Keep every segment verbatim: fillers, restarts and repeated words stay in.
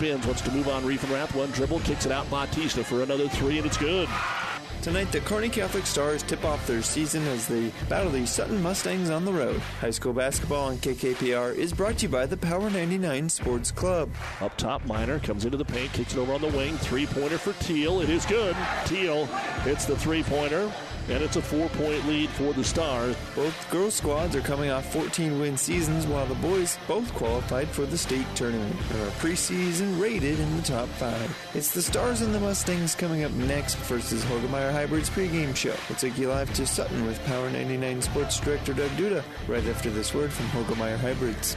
spins, wants to move on Riefenrath, one dribble, kicks it out, Bautista for another three, and it's good. Tonight, the Kearney Catholic Stars tip off their season as they battle the Sutton Mustangs on the road. High school basketball on K K P R is brought to you by the Power ninety-nine Sports Club. Up top, Miner comes into the paint, kicks it over on the wing, three-pointer for Teal. It is good. Teal hits the three-pointer, and it's a four-point lead for the Stars. Both girls' squads are coming off fourteen-win seasons, while the boys both qualified for the state tournament and are preseason rated in the top five. It's the Stars and the Mustangs coming up next versus Hoegemeyer Hybrids pregame show. We'll take you live to Sutton with Power ninety-nine Sports Director Doug Duda right after this word from Hoegemeyer Hybrids.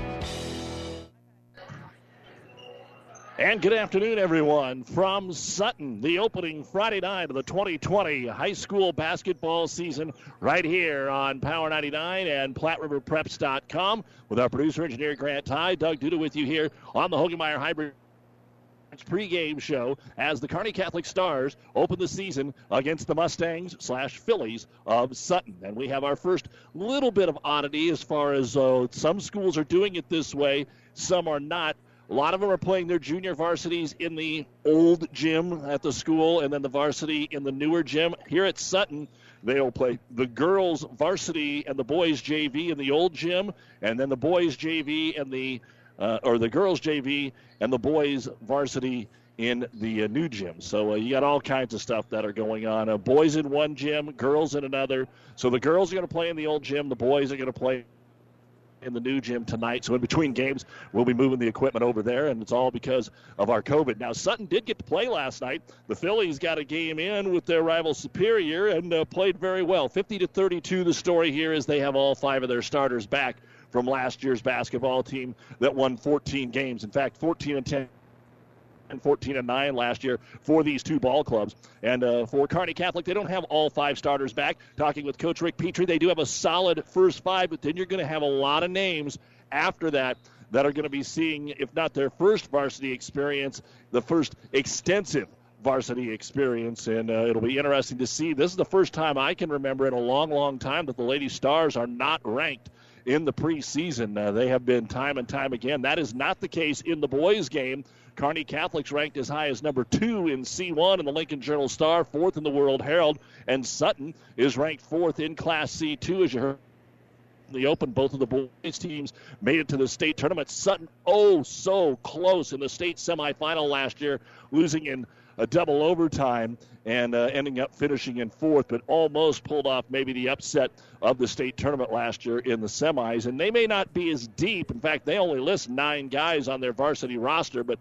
And good afternoon, everyone, from Sutton, the opening Friday night of the twenty twenty high school basketball season, right here on Power ninety-nine and Platte River Preps dot com with our producer, engineer Grant Ty. Doug Duda with you here on the Hoegemeyer Hybrid pregame show as the Kearney Catholic Stars open the season against the Mustangs slash Phillies of Sutton. And we have our first little bit of oddity as far as uh, some schools are doing it this way, some are not. A lot of them are playing their junior varsities in the old gym at the school and then the varsity in the newer gym. Here at Sutton, they'll play the girls' varsity and the boys' J V in the old gym, and then the boys' J V and the uh, or the girls' J V and the boys' varsity in the uh, new gym. So uh, you got all kinds of stuff that are going on. Uh, boys in one gym, girls in another. So the girls are going to play in the old gym. The boys are going to play in the new gym tonight. So in between games, we'll be moving the equipment over there, and it's all because of our COVID. Now, Sutton did get to play last night. The Phillies got a game in with their rival Superior and uh, played very well. fifty to thirty-two, the story here is they have all five of their starters back from last year's basketball team that won fourteen games. In fact, fourteen and ten. And fourteen and nine last year for these two ball clubs. And uh, for Kearney Catholic, they don't have all five starters back. Talking with Coach Rick Petrie, they do have a solid first five, but then you're going to have a lot of names after that that are going to be seeing, if not their first varsity experience, the first extensive varsity experience. And uh, it'll be interesting to see. This is the first time I can remember in a long, long time that the Lady Stars are not ranked in the preseason. Uh, they have been time and time again. That is not the case in the boys' game. Kearney Catholic's ranked as high as number two in C one in the Lincoln Journal-Star, fourth in the World Herald, and Sutton is ranked fourth in Class C two, as you heard in the open. Both of the boys' teams made it to the state tournament. Sutton, oh, so close in the state semifinal last year, losing in a double overtime and uh, ending up finishing in fourth, but almost pulled off maybe the upset of the state tournament last year in the semis. And they may not be as deep. In fact, they only list nine guys on their varsity roster, but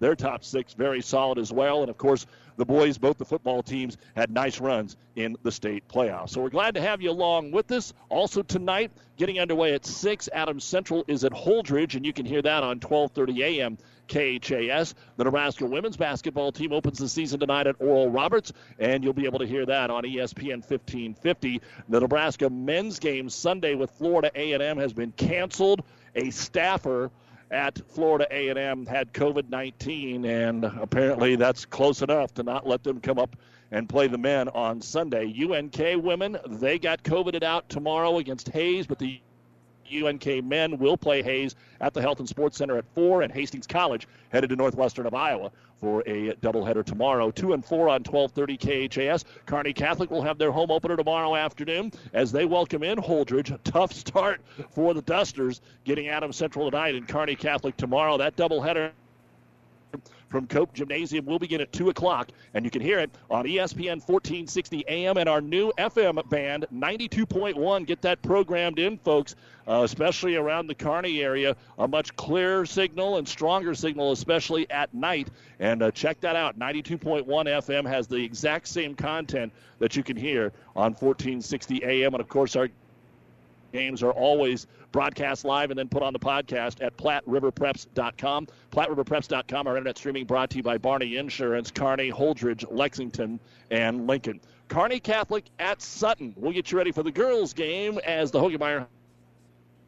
their top six very solid as well. And, of course, the boys, both the football teams, had nice runs in the state playoffs. So we're glad to have you along with us. Also tonight, getting underway at six, Adams Central is at Holdridge, and you can hear that on twelve thirty a.m. K H A S. The Nebraska women's basketball team opens the season tonight at Oral Roberts, and you'll be able to hear that on E S P N fifteen fifty. The Nebraska men's game Sunday with Florida A and M has been canceled. A staffer at Florida A and M had COVID nineteen, and apparently that's close enough to not let them come up and play the men on Sunday. U N K women, they got COVIDed out tomorrow against Hayes, but the U N K men will play Hayes at the Health and Sports Center at four, and Hastings College headed to Northwestern of Iowa for a doubleheader tomorrow. two and four on twelve thirty K H A S. Kearney Catholic will have their home opener tomorrow afternoon as they welcome in Holdridge. A tough start for the Dusters, getting Adams Central tonight and Kearney Catholic tomorrow. That doubleheader from Cope Gymnasium will begin at two o'clock, and you can hear it on E S P N fourteen sixty A M and our new F M band, ninety-two point one. Get that programmed in, folks, uh, especially around the Kearney area. A much clearer signal and stronger signal, especially at night. And uh, check that out. ninety-two point one F M has the exact same content that you can hear on fourteen sixty A M. And, of course, our games are always broadcast live and then put on the podcast at Platte River Preps dot com. Platte River Preps dot com, our internet streaming brought to you by Barney Insurance, Kearney, Holdridge, Lexington, and Lincoln. Kearney Catholic at Sutton. We'll get you ready for the girls' game as the Hoegemeyer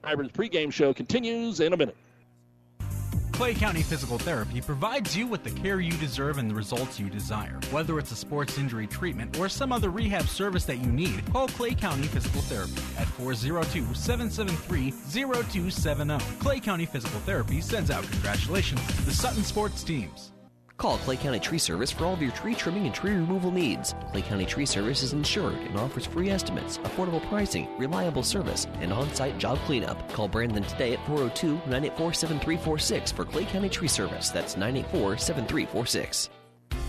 Hybrids pregame show continues in a minute. Clay County Physical Therapy provides you with the care you deserve and the results you desire. Whether it's a sports injury treatment or some other rehab service that you need, call Clay County Physical Therapy at four oh two, seven seven three, oh two seven oh. Clay County Physical Therapy sends out congratulations to the Sutton sports teams. Call Clay County Tree Service for all of your tree trimming and tree removal needs. Clay County Tree Service is insured and offers free estimates, affordable pricing, reliable service, and on-site job cleanup. Call Brandon today at four oh two, nine eight four, seven three four six for Clay County Tree Service. That's nine eight four, seven three four six.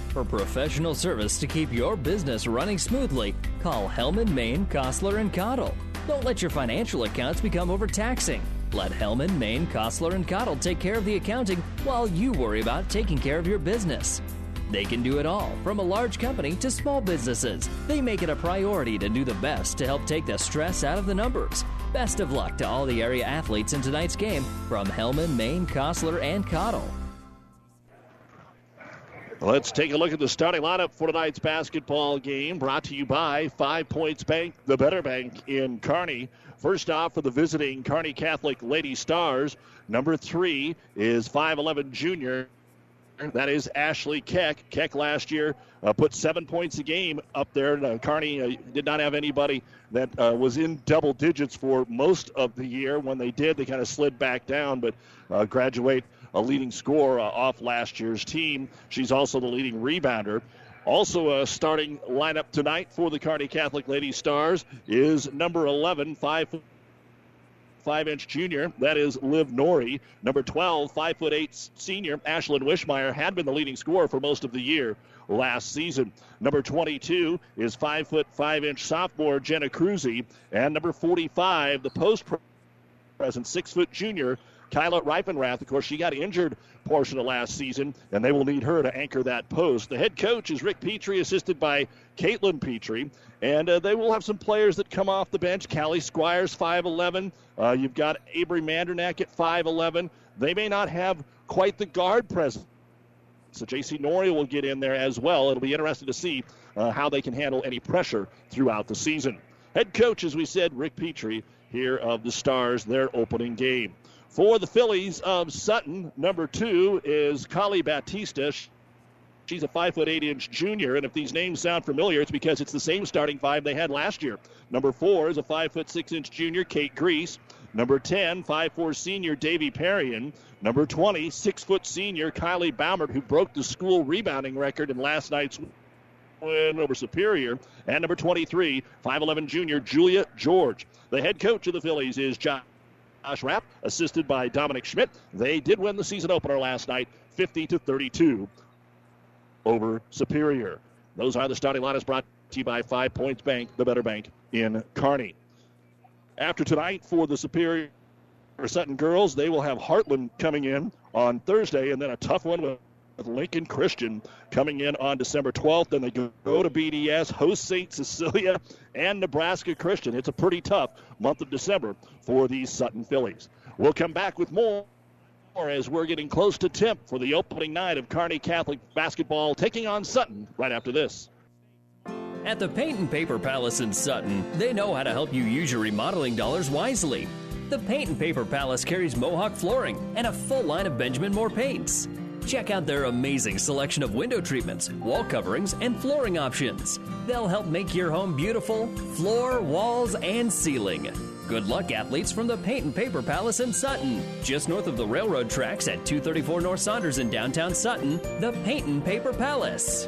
For professional service to keep your business running smoothly, call Hellman, Mein, Kostler, and Cottle. Don't let your financial accounts become overtaxing. Let Hellman, Mein, Kostler, and Cottle take care of the accounting while you worry about taking care of your business. They can do it all, from a large company to small businesses. They make it a priority to do the best to help take the stress out of the numbers. Best of luck to all the area athletes in tonight's game from Hellman, Mein, Kostler, and Cottle. Let's take a look at the starting lineup for tonight's basketball game, brought to you by Five Points Bank, the better bank in Kearney. First off, for the visiting Kearney Catholic Lady Stars, number three is five eleven junior. That is Ashley Keck. Keck last year uh, put seven points a game up there. Uh, Kearney uh, did not have anybody that uh, was in double digits for most of the year. When they did, they kind of slid back down, but uh, graduate a leading scorer uh, off last year's team. She's also the leading rebounder. Also, a starting lineup tonight for the Kearney Catholic Lady Stars is number eleven, five five-inch junior. That is Liv Norrie. Number twelve, five foot eight senior, Ashlyn Wishmeyer, had been the leading scorer for most of the year last season. Number twenty-two is five foot five-inch sophomore Jenna Cruzy, and number forty-five, the post present six foot junior, Kyla Reifenrath. Of course, she got injured portion of last season, and they will need her to anchor that post. The head coach is Rick Petrie, assisted by Caitlin Petrie, and uh, they will have some players that come off the bench. Callie Squires, five eleven. Uh, you've got Avery Mandernack at five eleven. They may not have quite the guard presence, so J C Norrie will get in there as well. It'll be interesting to see uh, how they can handle any pressure throughout the season. Head coach, as we said, Rick Petrie here of the Stars, their opening game. For the Phillies of Sutton, number two is Kali Batista. She's a five foot eight inch junior, and if these names sound familiar, it's because it's the same starting five they had last year. Number four is a five foot six inch junior, Kate Grease. Number ten, five foot four senior, Davy Perrion. Number twenty, six foot senior, Kylie Baumert, who broke the school rebounding record in last night's win over Superior. And number twenty-three, five eleven junior, Julia George. The head coach of the Phillies is John. Josh Rapp, assisted by Dominic Schmidt. They did win the season opener last night, fifty to thirty-two over Superior. Those are the starting lineups brought to you by Five Points Bank, the better bank in Kearney. After tonight for the Superior Sutton girls, they will have Heartland coming in on Thursday, and then a tough one with Lincoln Christian coming in on December twelfth. Then they go to B D S, host Saint Cecilia, and Nebraska Christian. It's a pretty tough month of December for these Sutton Phillies. We'll come back with more as we're getting close to temp for the opening night of Kearney Catholic basketball taking on Sutton right after this. At the Paint and Paper Palace in Sutton, they know how to help you use your remodeling dollars wisely. The Paint and Paper Palace carries Mohawk flooring and a full line of Benjamin Moore paints. Check out their amazing selection of window treatments, wall coverings, and flooring options. They'll help make your home beautiful, floor, walls, and ceiling. Good luck, athletes, from the Paint and Paper Palace in Sutton. Just north of the railroad tracks at two thirty-four North Saunders in downtown Sutton, the Paint and Paper Palace.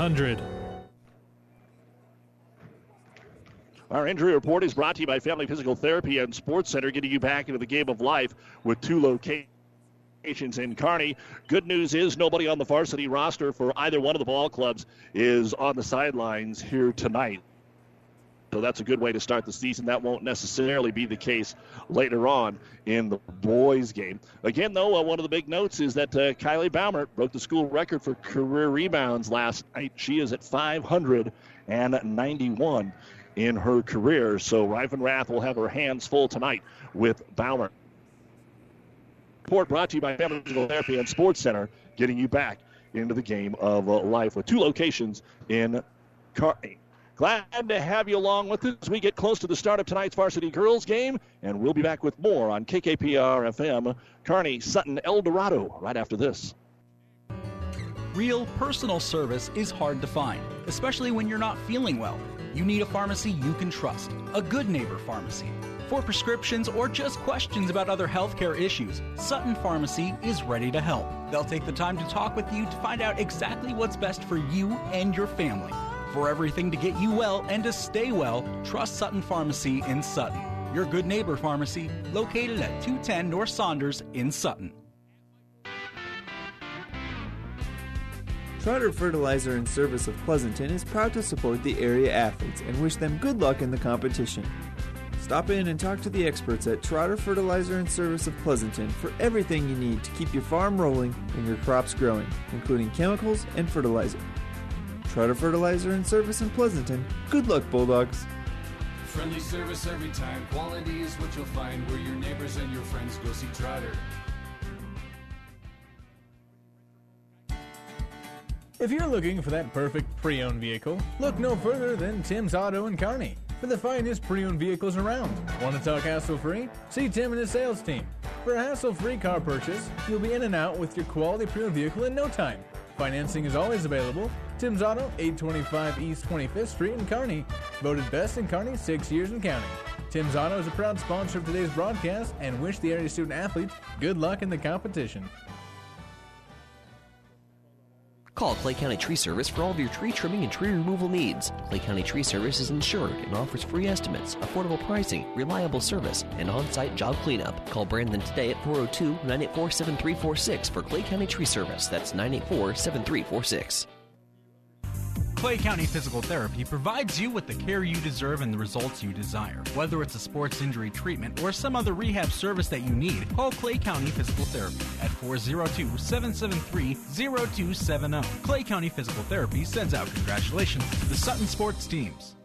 zero. Our injury report is brought to you by Family Physical Therapy and Sports Center, getting you back into the game of life with two locations in Kearney. Good news is nobody on the varsity roster for either one of the ball clubs is on the sidelines here tonight. So that's a good way to start the season. That won't necessarily be the case later on in the boys' game. Again, though, uh, one of the big notes is that uh, Kylie Baumert broke the school record for career rebounds last night. She is at five hundred ninety-one in her career. So Ravenrath will have her hands full tonight with Baumert. Report brought to you by Family Physical Therapy and Sports Center, getting you back into the game of uh, life with two locations in Kearney. Glad to have you along with us. We get close to the start of tonight's varsity girls game, and we'll be back with more on K K P R F M, Kearney, Sutton, El Dorado, right after this. Real personal service is hard to find, especially when you're not feeling well. You need a pharmacy you can trust, a Good Neighbor Pharmacy. For prescriptions or just questions about other healthcare issues, Sutton Pharmacy is ready to help. They'll take the time to talk with you to find out exactly what's best for you and your family. For everything to get you well and to stay well, trust Sutton Pharmacy in Sutton. Your Good Neighbor Pharmacy, located at two ten North Saunders in Sutton. Trotter Fertilizer and Service of Pleasanton is proud to support the area athletes and wish them good luck in the competition. Stop in and talk to the experts at Trotter Fertilizer and Service of Pleasanton for everything you need to keep your farm rolling and your crops growing, including chemicals and fertilizer. Trotter Fertilizer and Service in Pleasanton. Good luck, Bulldogs. Friendly service every time. Quality is what you'll find where your neighbors and your friends go see Trotter. If you're looking for that perfect pre-owned vehicle, look no further than Tim's Auto in Kearney for the finest pre-owned vehicles around. Want to talk hassle-free? See Tim and his sales team. For a hassle-free car purchase, you'll be in and out with your quality pre-owned vehicle in no time. Financing is always available. Tim's Auto, eight twenty-five East twenty-fifth Street in Kearney. Voted best in Kearney, six years in counting. Tim's Auto is a proud sponsor of today's broadcast and wish the area student-athletes good luck in the competition. Call Clay County Tree Service for all of your tree trimming and tree removal needs. Clay County Tree Service is insured and offers free estimates, affordable pricing, reliable service, and on-site job cleanup. Call Brandon today at four oh two, nine eight four, seven three four six for Clay County Tree Service. That's nine eight four, seven three four six. Clay County Physical Therapy provides you with the care you deserve and the results you desire. Whether it's a sports injury treatment or some other rehab service that you need, call Clay County Physical Therapy at four oh two, seven seven three, oh two seven oh. Clay County Physical Therapy sends out congratulations to the Sutton sports teams.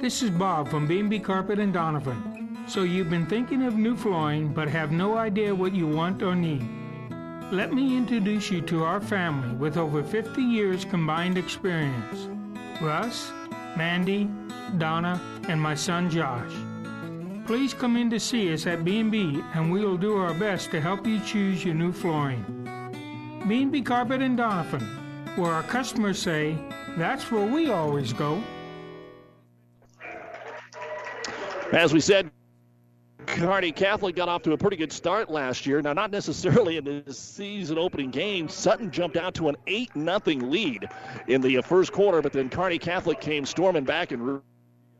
This is Bob from B and B Carpet and Donovan. So you've been thinking of new flooring but have no idea what you want or need. Let me introduce you to our family with over fifty years combined experience. Russ, Mandy, Donna, and my son Josh. Please come in to see us at B and B and we will do our best to help you choose your new flooring. B and B Carpet and Donovan, where our customers say, that's where we always go. As we said, Kearney Catholic got off to a pretty good start last year. Now, not necessarily in the season opening game. Sutton jumped out to an eight nothing lead in the first quarter, but then Kearney Catholic came storming back and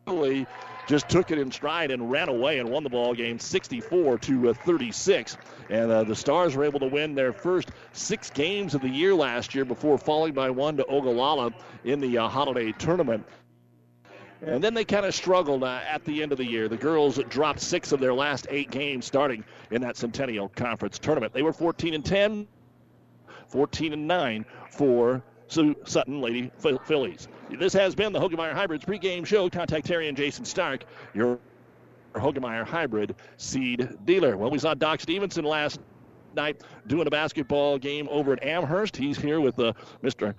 really just took it in stride and ran away and won the ball game sixty-four to thirty-six. And uh, the Stars were able to win their first six games of the year last year before falling by one to Ogallala in the uh, holiday tournament. And then they kind of struggled uh, at the end of the year. The girls dropped six of their last eight games starting in that Centennial Conference tournament. They were fourteen and ten, fourteen and nine for Sutton Lady Phillies. This has been the Hoegemeyer Hybrids pregame show. Contact Terry and Jason Stark, your Hoegemeyer Hybrid seed dealer. Well, we saw Doc Stevenson last night doing a basketball game over at Amherst. He's here with uh, Mister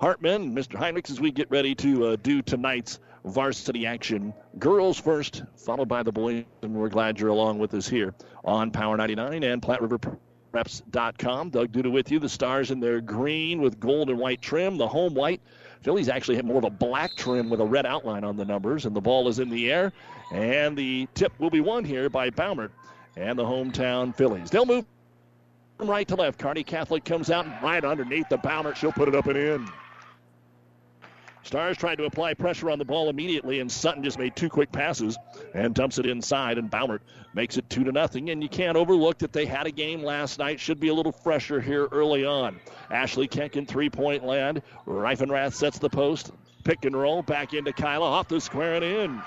Hartman, Mister Heinrichs, as we get ready to uh, do tonight's varsity action. Girls first, followed by the boys, and we're glad you're along with us here on Power ninety-nine and Platte River Preps dot com. Doug Duda with you. The Stars in their green with gold and white trim, the home white. Phillies actually have more of a black trim with a red outline on the numbers, and the ball is in the air, and the tip will be won here by Baumert and the hometown Phillies. They'll move from right to left. Kearney Catholic comes out and right underneath the Baumert. She'll put it up and in. Stars tried to apply pressure on the ball immediately, and Sutton just made two quick passes and dumps it inside, and Baumert makes it two to nothing. And you can't overlook that they had a game last night. Should be a little fresher here early on. Ashley Keck in three-point land. Reifenrath sets the post. Pick and roll back into Kyla. Off the square and in.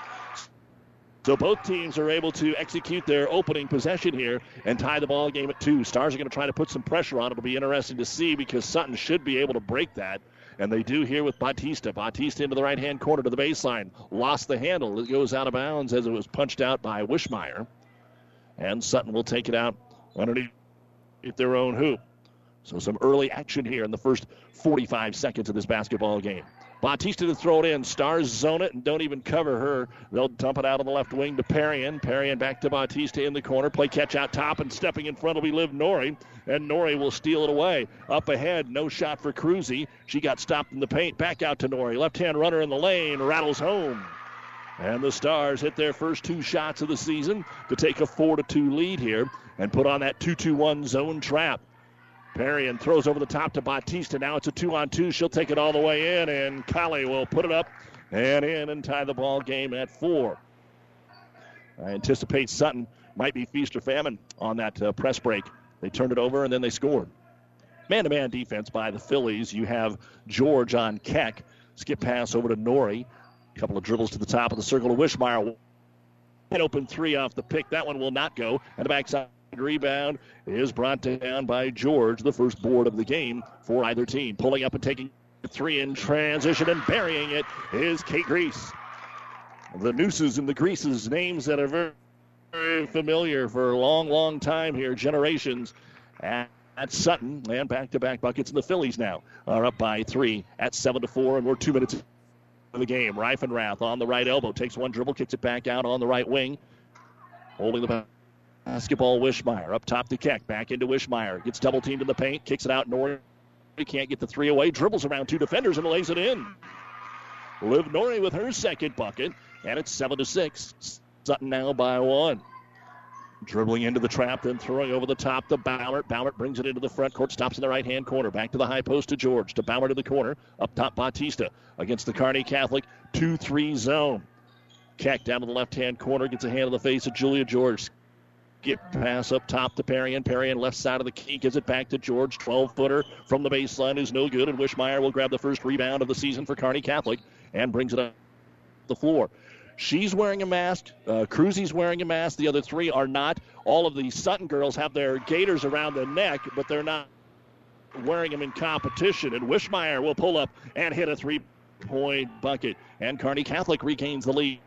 So both teams are able to execute their opening possession here and tie the ball game at two. Stars are going to try to put some pressure on. It'll be interesting to see because Sutton should be able to break that. And they do here with Bautista. Bautista into the right-hand corner to the baseline. Lost the handle. It goes out of bounds as it was punched out by Wishmeyer. And Sutton will take it out underneath their own hoop. So some early action here in the first forty-five seconds of this basketball game. Bautista to throw it in. Stars zone it and don't even cover her. They'll dump it out on the left wing to Perrion. Perrion back to Bautista in the corner. Play catch out top, and stepping in front will be Liv Norrie. And Norrie will steal it away. Up ahead, no shot for Cruzy. She got stopped in the paint. Back out to Norrie. Left-hand runner in the lane. Rattles home. And the Stars hit their first two shots of the season to take a four to two lead here and put on that two two one zone trap. Perrion throws over the top to Bautista. Now it's a two-on-two. She'll take it all the way in, and Kali will put it up and in and tie the ball game at four. I anticipate Sutton might be feast or famine on that uh, press break. They turned it over, and then they scored. Man-to-man defense by the Phillies. You have George on Keck. Skip pass over to Norrie. A couple of dribbles to the top of the circle to Wishmeyer. An open three off the pick. That one will not go. And the backside rebound is brought down by George, the first board of the game for either team. Pulling up and taking three in transition and burying it is Kate Grease. The nooses and the greases, names that are very, very familiar for a long, long time here, generations at, at Sutton. And back-to-back buckets, and the Phillies now are up by three at seven to four, and we're two minutes into the game. Reifenrath on the right elbow, takes one dribble, kicks it back out on the right wing, holding the basketball, Wishmeyer up top to Keck, back into Wishmeyer, gets double teamed in the paint, kicks it out, Norrie can't get the three away, dribbles around two defenders and lays it in. Liv Norrie with her second bucket, and it's seven to six. Sutton now by one. Dribbling into the trap, then throwing over the top to Ballard. Ballard brings it into the front court, stops in the right-hand corner, back to the high post to George, to Ballard in the corner, up top Bautista against the Kearney Catholic two three zone. Keck down to the left-hand corner, gets a hand in the face of Julia George. Get pass up top to Perrion. Perrion left side of the key, gives it back to George. twelve-footer from the baseline is no good, and Wishmeyer will grab the first rebound of the season for Kearney Catholic and brings it up the floor. She's wearing a mask. Uh, Cruzy's wearing a mask. The other three are not. All of the Sutton girls have their gaiters around the neck, but they're not wearing them in competition. And Wishmeyer will pull up and hit a three-point bucket. And Kearney Catholic regains the lead.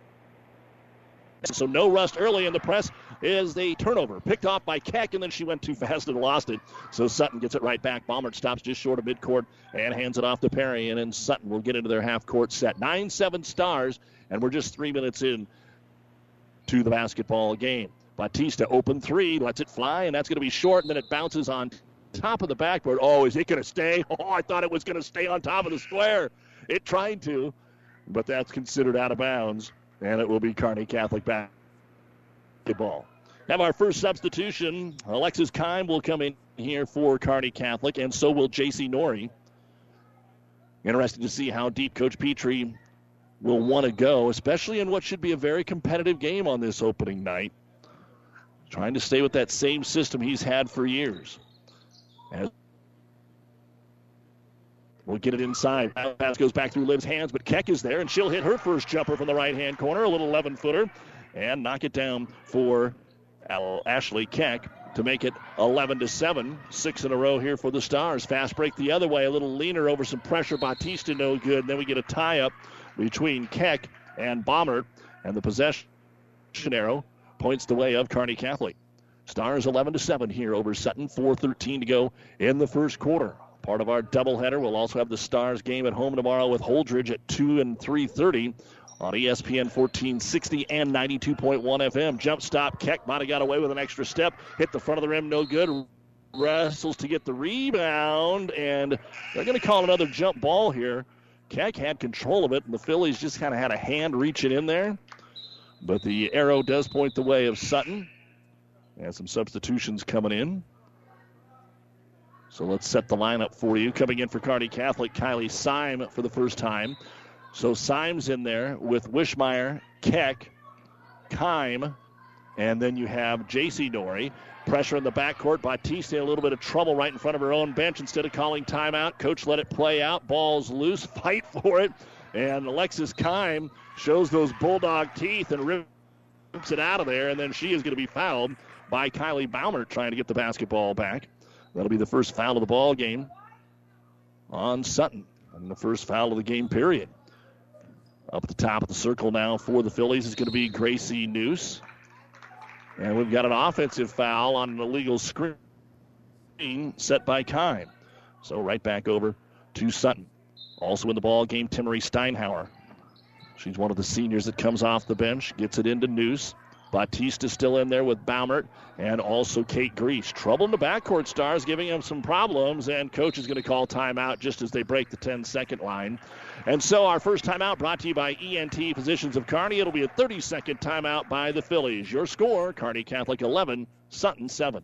So no rust early in the press is the turnover. Picked off by Keck, and then she went too fast and lost it. So Sutton gets it right back. Baumert stops just short of midcourt and hands it off to Perry, and then Sutton will get into their half-court set. nine seven Stars, and we're just three minutes in to the basketball game. Bautista, open three, lets it fly, and that's going to be short, and then it bounces on top of the backboard. Oh, is it going to stay? Oh, I thought it was going to stay on top of the square. It tried to, but that's considered out of bounds. And it will be Kearney Catholic basketball. Have our first substitution. Alexis Keim will come in here for Kearney Catholic, and so will J C Norrie. Interesting to see how deep Coach Petrie will want to go, especially in what should be a very competitive game on this opening night. Trying to stay with that same system he's had for years. As We'll get it inside. Pass goes back through Liv's hands, but Keck is there, and she'll hit her first jumper from the right-hand corner, a little eleven-footer, and knock it down for Ashley Keck to make it eleven to seven. Six in a row here for the Stars. Fast break the other way, a little leaner over some pressure. Bautista no good. Then we get a tie-up between Keck and Baumert, and the possession arrow points the way of Kearney Catholic. Stars eleven to seven here over Sutton. four thirteen to go in the first quarter. Part of our doubleheader. We'll also have the Stars game at home tomorrow with Holdridge at two and three thirty on E S P N fourteen sixty and ninety-two point one F M. Jump stop. Keck might have got away with an extra step. Hit the front of the rim. No good. Wrestles to get the rebound. And they're going to call another jump ball here. Keck had control of it, and the Phillies just kind of had a hand reaching in there. But the arrow does point the way of Sutton. And some substitutions coming in. So let's set the lineup for you. Coming in for Kearney Catholic, Kylie Syme for the first time. So Symes in there with Wishmeyer, Keck, Kime, and then you have J C. Dory. Pressure in the backcourt by T C, a little bit of trouble right in front of her own bench. Instead of calling timeout, coach let it play out. Ball's loose, fight for it. And Alexis Kime shows those bulldog teeth and rips it out of there. And then she is going to be fouled by Kylie Baumer trying to get the basketball back. That'll be the first foul of the ball game on Sutton and the first foul of the game period. Up at the top of the circle now for the Phillies is going to be Gracie Noose. And we've got an offensive foul on an illegal screen set by Kime. So right back over to Sutton. Also in the ball game, Timory Steinhauer. She's one of the seniors that comes off the bench, gets it into Noose. Batista still in there with Baumert and also Kate Grease. Trouble in the backcourt, Stars giving them some problems, and coach is going to call timeout just as they break the ten-second line. And so our first timeout brought to you by E N T Physicians of Kearney. It'll be a thirty-second timeout by the Phillies. Your score, Kearney Catholic eleven, Sutton seven.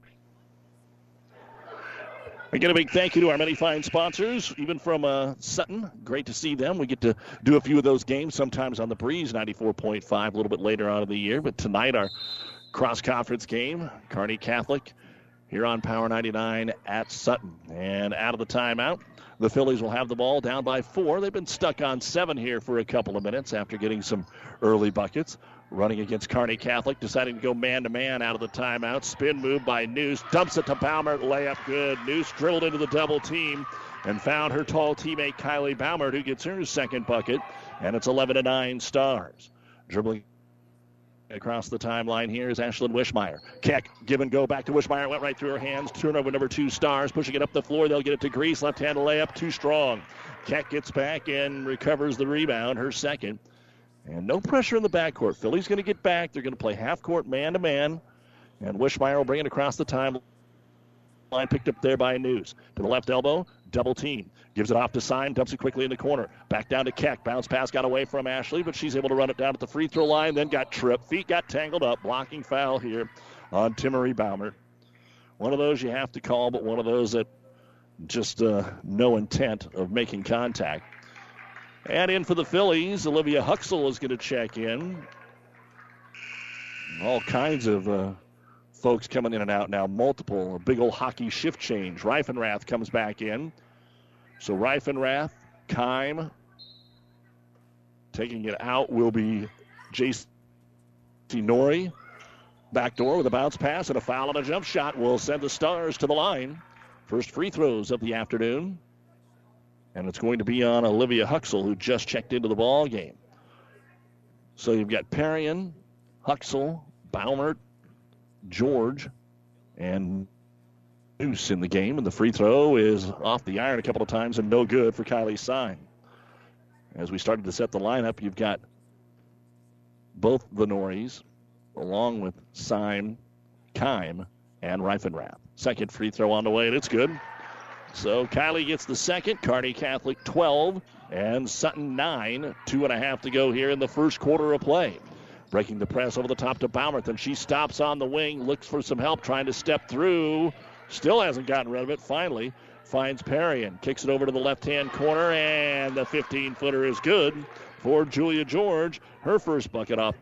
Again, a big thank you to our many fine sponsors, even from uh, Sutton. Great to see them. We get to do a few of those games, sometimes on the Breeze, ninety-four point five, a little bit later on in the year. But tonight, our cross-conference game, Kearney Catholic, here on Power ninety-nine at Sutton. And out of the timeout, the Phillies will have the ball down by four. They've been stuck on seven here for a couple of minutes after getting some early buckets. Running against Kearney Catholic, deciding to go man-to-man out of the timeout. Spin move by Noose, dumps it to Baumert, layup good. Noose drilled into the double team and found her tall teammate Kylie Baumert, who gets her second bucket, and it's eleven to nine Stars. Dribbling across the timeline here is Ashlyn Wishmeyer. Keck, give and go back to Wishmeyer, went right through her hands. Turnover number two Stars, pushing it up the floor. They'll get it to Grease, left-handed layup, too strong. Keck gets back and recovers the rebound, her second. And no pressure in the backcourt. Philly's going to get back. They're going to play half-court man-to-man. And Wishmeyer will bring it across the timeline. Picked up there by News. To the left elbow, double team. Gives it off to Syme, dumps it quickly in the corner. Back down to Keck. Bounce pass got away from Ashley, but she's able to run it down at the free throw line, then got tripped. Feet got tangled up. Blocking foul here on Timory Baumert. One of those you have to call, but one of those that just uh, no intent of making contact. And in for the Phillies, Olivia Huxell is going to check in. All kinds of uh, folks coming in and out now, multiple. A big old hockey shift change. Reifenrath comes back in. So Reifenrath, Kime, taking it out will be J C. Norrie. Backdoor with a bounce pass and a foul and a jump shot will send the Stars to the line. First free throws of the afternoon. And it's going to be on Olivia Huxell, who just checked into the ball game. So you've got Perrion, Huxell, Baumert, George, and Noose in the game. And the free throw is off the iron a couple of times and no good for Kylie Syme. As we started to set the lineup, you've got both the Norries, along with Syme, Kime, and Reifenrath. Second free throw on the way, and it's good. So Kylie gets the second, Kearney Catholic twelve, and Sutton nine. Two and a half to go here in the first quarter of play. Breaking the press over the top to Baumert, and she stops on the wing, looks for some help, trying to step through. Still hasn't gotten rid of it, finally finds Perrion. Kicks it over to the left-hand corner, and the fifteen-footer is good for Julia George. Her first bucket off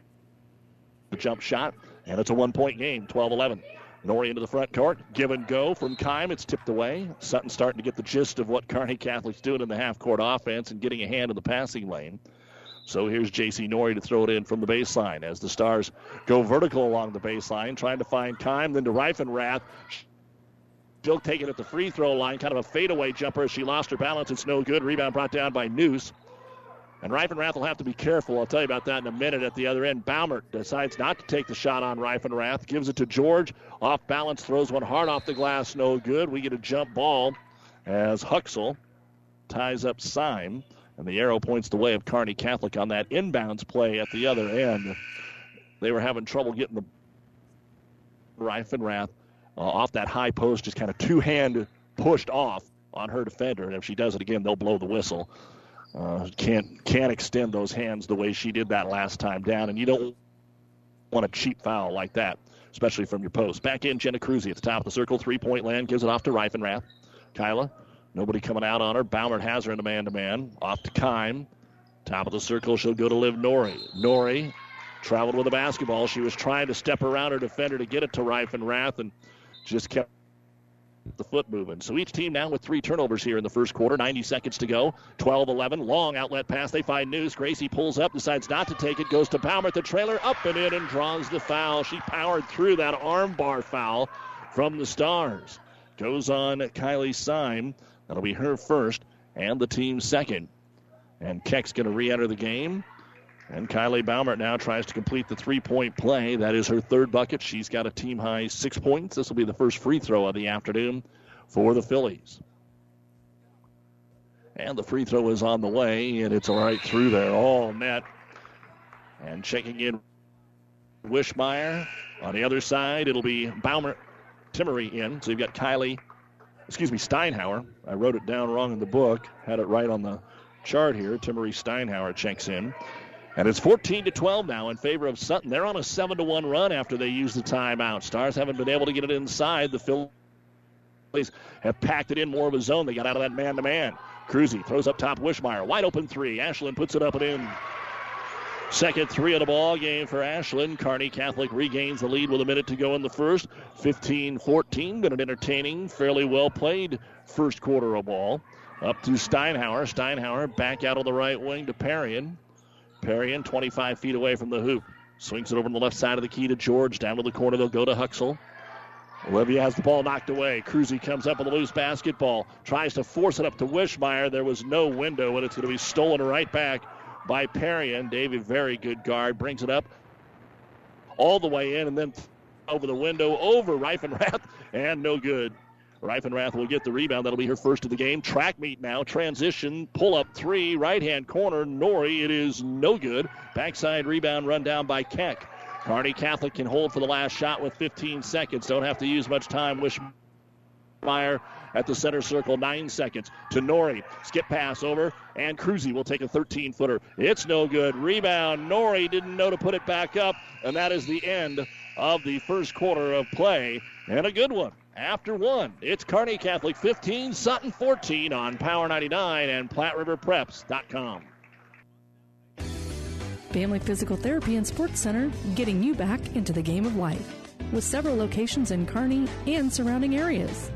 the jump shot, and it's a one-point game, twelve eleven. Norrie into the front court. Give and go from Kime. It's tipped away. Sutton starting to get the gist of what Kearney Catholic's doing in the half-court offense and getting a hand in the passing lane. So here's J C. Norrie to throw it in from the baseline as the Stars go vertical along the baseline, trying to find Kime, then to Reifenrath. She'll take it at the free throw line, kind of a fadeaway jumper. She lost her balance. It's no good. Rebound brought down by Noose. And Reifenrath will have to be careful. I'll tell you about that in a minute. At the other end, Baumert decides not to take the shot on Reifenrath. Gives it to George. Off balance, throws one hard off the glass. No good. We get a jump ball as Huxell ties up Syme. And the arrow points the way of Kearney Catholic on that inbounds play at the other end. They were having trouble getting the Reifenrath uh, off that high post, just kind of two-hand pushed off on her defender. And if she does it again, they'll blow the whistle. Uh, can't can't extend those hands the way she did that last time down. And you don't want a cheap foul like that, especially from your post. Back in, Jenna Cruzy at the top of the circle. Three-point land, gives it off to Reifenrath. Kyla, nobody coming out on her. Baumert has her in a man-to-man. Off to Kime. Top of the circle, she'll go to Liv Norrie. Norrie traveled with the basketball. She was trying to step around her defender to get it to Reifenrath and just kept the foot moving. So each team now with three turnovers here in the first quarter. ninety seconds to go. twelve eleven. Long outlet pass. They find News. Gracie pulls up, decides not to take it. Goes to Baumert, the trailer, up and in, and draws the foul. She powered through that arm bar foul from the Stars. Goes on Kylie Syme. That'll be her first and the team second. And Keck's going to re-enter the game. And Kylie Baumert now tries to complete the three-point play. That is her third bucket. She's got a team-high six points. This will be the first free throw of the afternoon for the Phillies. And the free throw is on the way, and it's right through there, all net. And checking in, Wishmeyer. On the other side, it'll be Baumert, Timmery in. So you've got Kylie, excuse me, Steinhauer. I wrote it down wrong in the book. Had it right on the chart here. Timmery Steinhauer checks in. And it's fourteen to twelve now in favor of Sutton. They're on a seven to one run after they use the timeout. Stars haven't been able to get it inside. The Phillies have packed it in more of a zone. They got out of that man-to-man. Cruzy throws up top Wishmeyer. Wide open three. Ashland puts it up and in. Second three of the ball game for Ashland. Kearney Catholic regains the lead with a minute to go in the first. fifteen fourteen. Been an entertaining, fairly well-played first quarter of ball. Up to Steinhauer. Steinhauer back out on the right wing to Perrion. Perrion, twenty-five feet away from the hoop. Swings it over on the left side of the key to George. Down to the corner, they'll go to Huxell. Olivia has the ball knocked away. Cruzy comes up with a loose basketball. Tries to force it up to Wishmeyer. There was no window, and it's going to be stolen right back by Perrion. David, very good guard, brings it up all the way in, and then over the window, over Reifenrath, and no good. Reifenrath will get the rebound. That'll be her first of the game. Track meet now. Transition. Pull up three. Right-hand corner. Norrie. It is no good. Backside rebound run down by Keck. Kearney Catholic can hold for the last shot with fifteen seconds. Don't have to use much time. Wishmeyer at the center circle. Nine seconds to Norrie. Skip pass over. And Cruzy will take a thirteen-footer. It's no good. Rebound. Norrie didn't know to put it back up. And that is the end of the first quarter of play. And a good one. After one, it's Kearney Catholic fifteen, Sutton fourteen on Power ninety-nine and Platte River Preps dot com. Family Physical Therapy and Sports Center, getting you back into the game of life with several locations in Kearney and surrounding areas.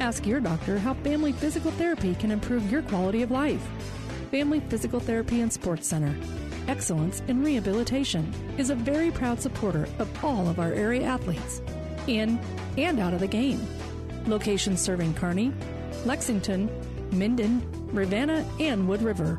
Ask your doctor how Family Physical Therapy can improve your quality of life. Family Physical Therapy and Sports Center, excellence in rehabilitation, is a very proud supporter of all of our area athletes, in and out of the game. Locations serving Kearney, Lexington, Minden, Ravenna, and Wood River.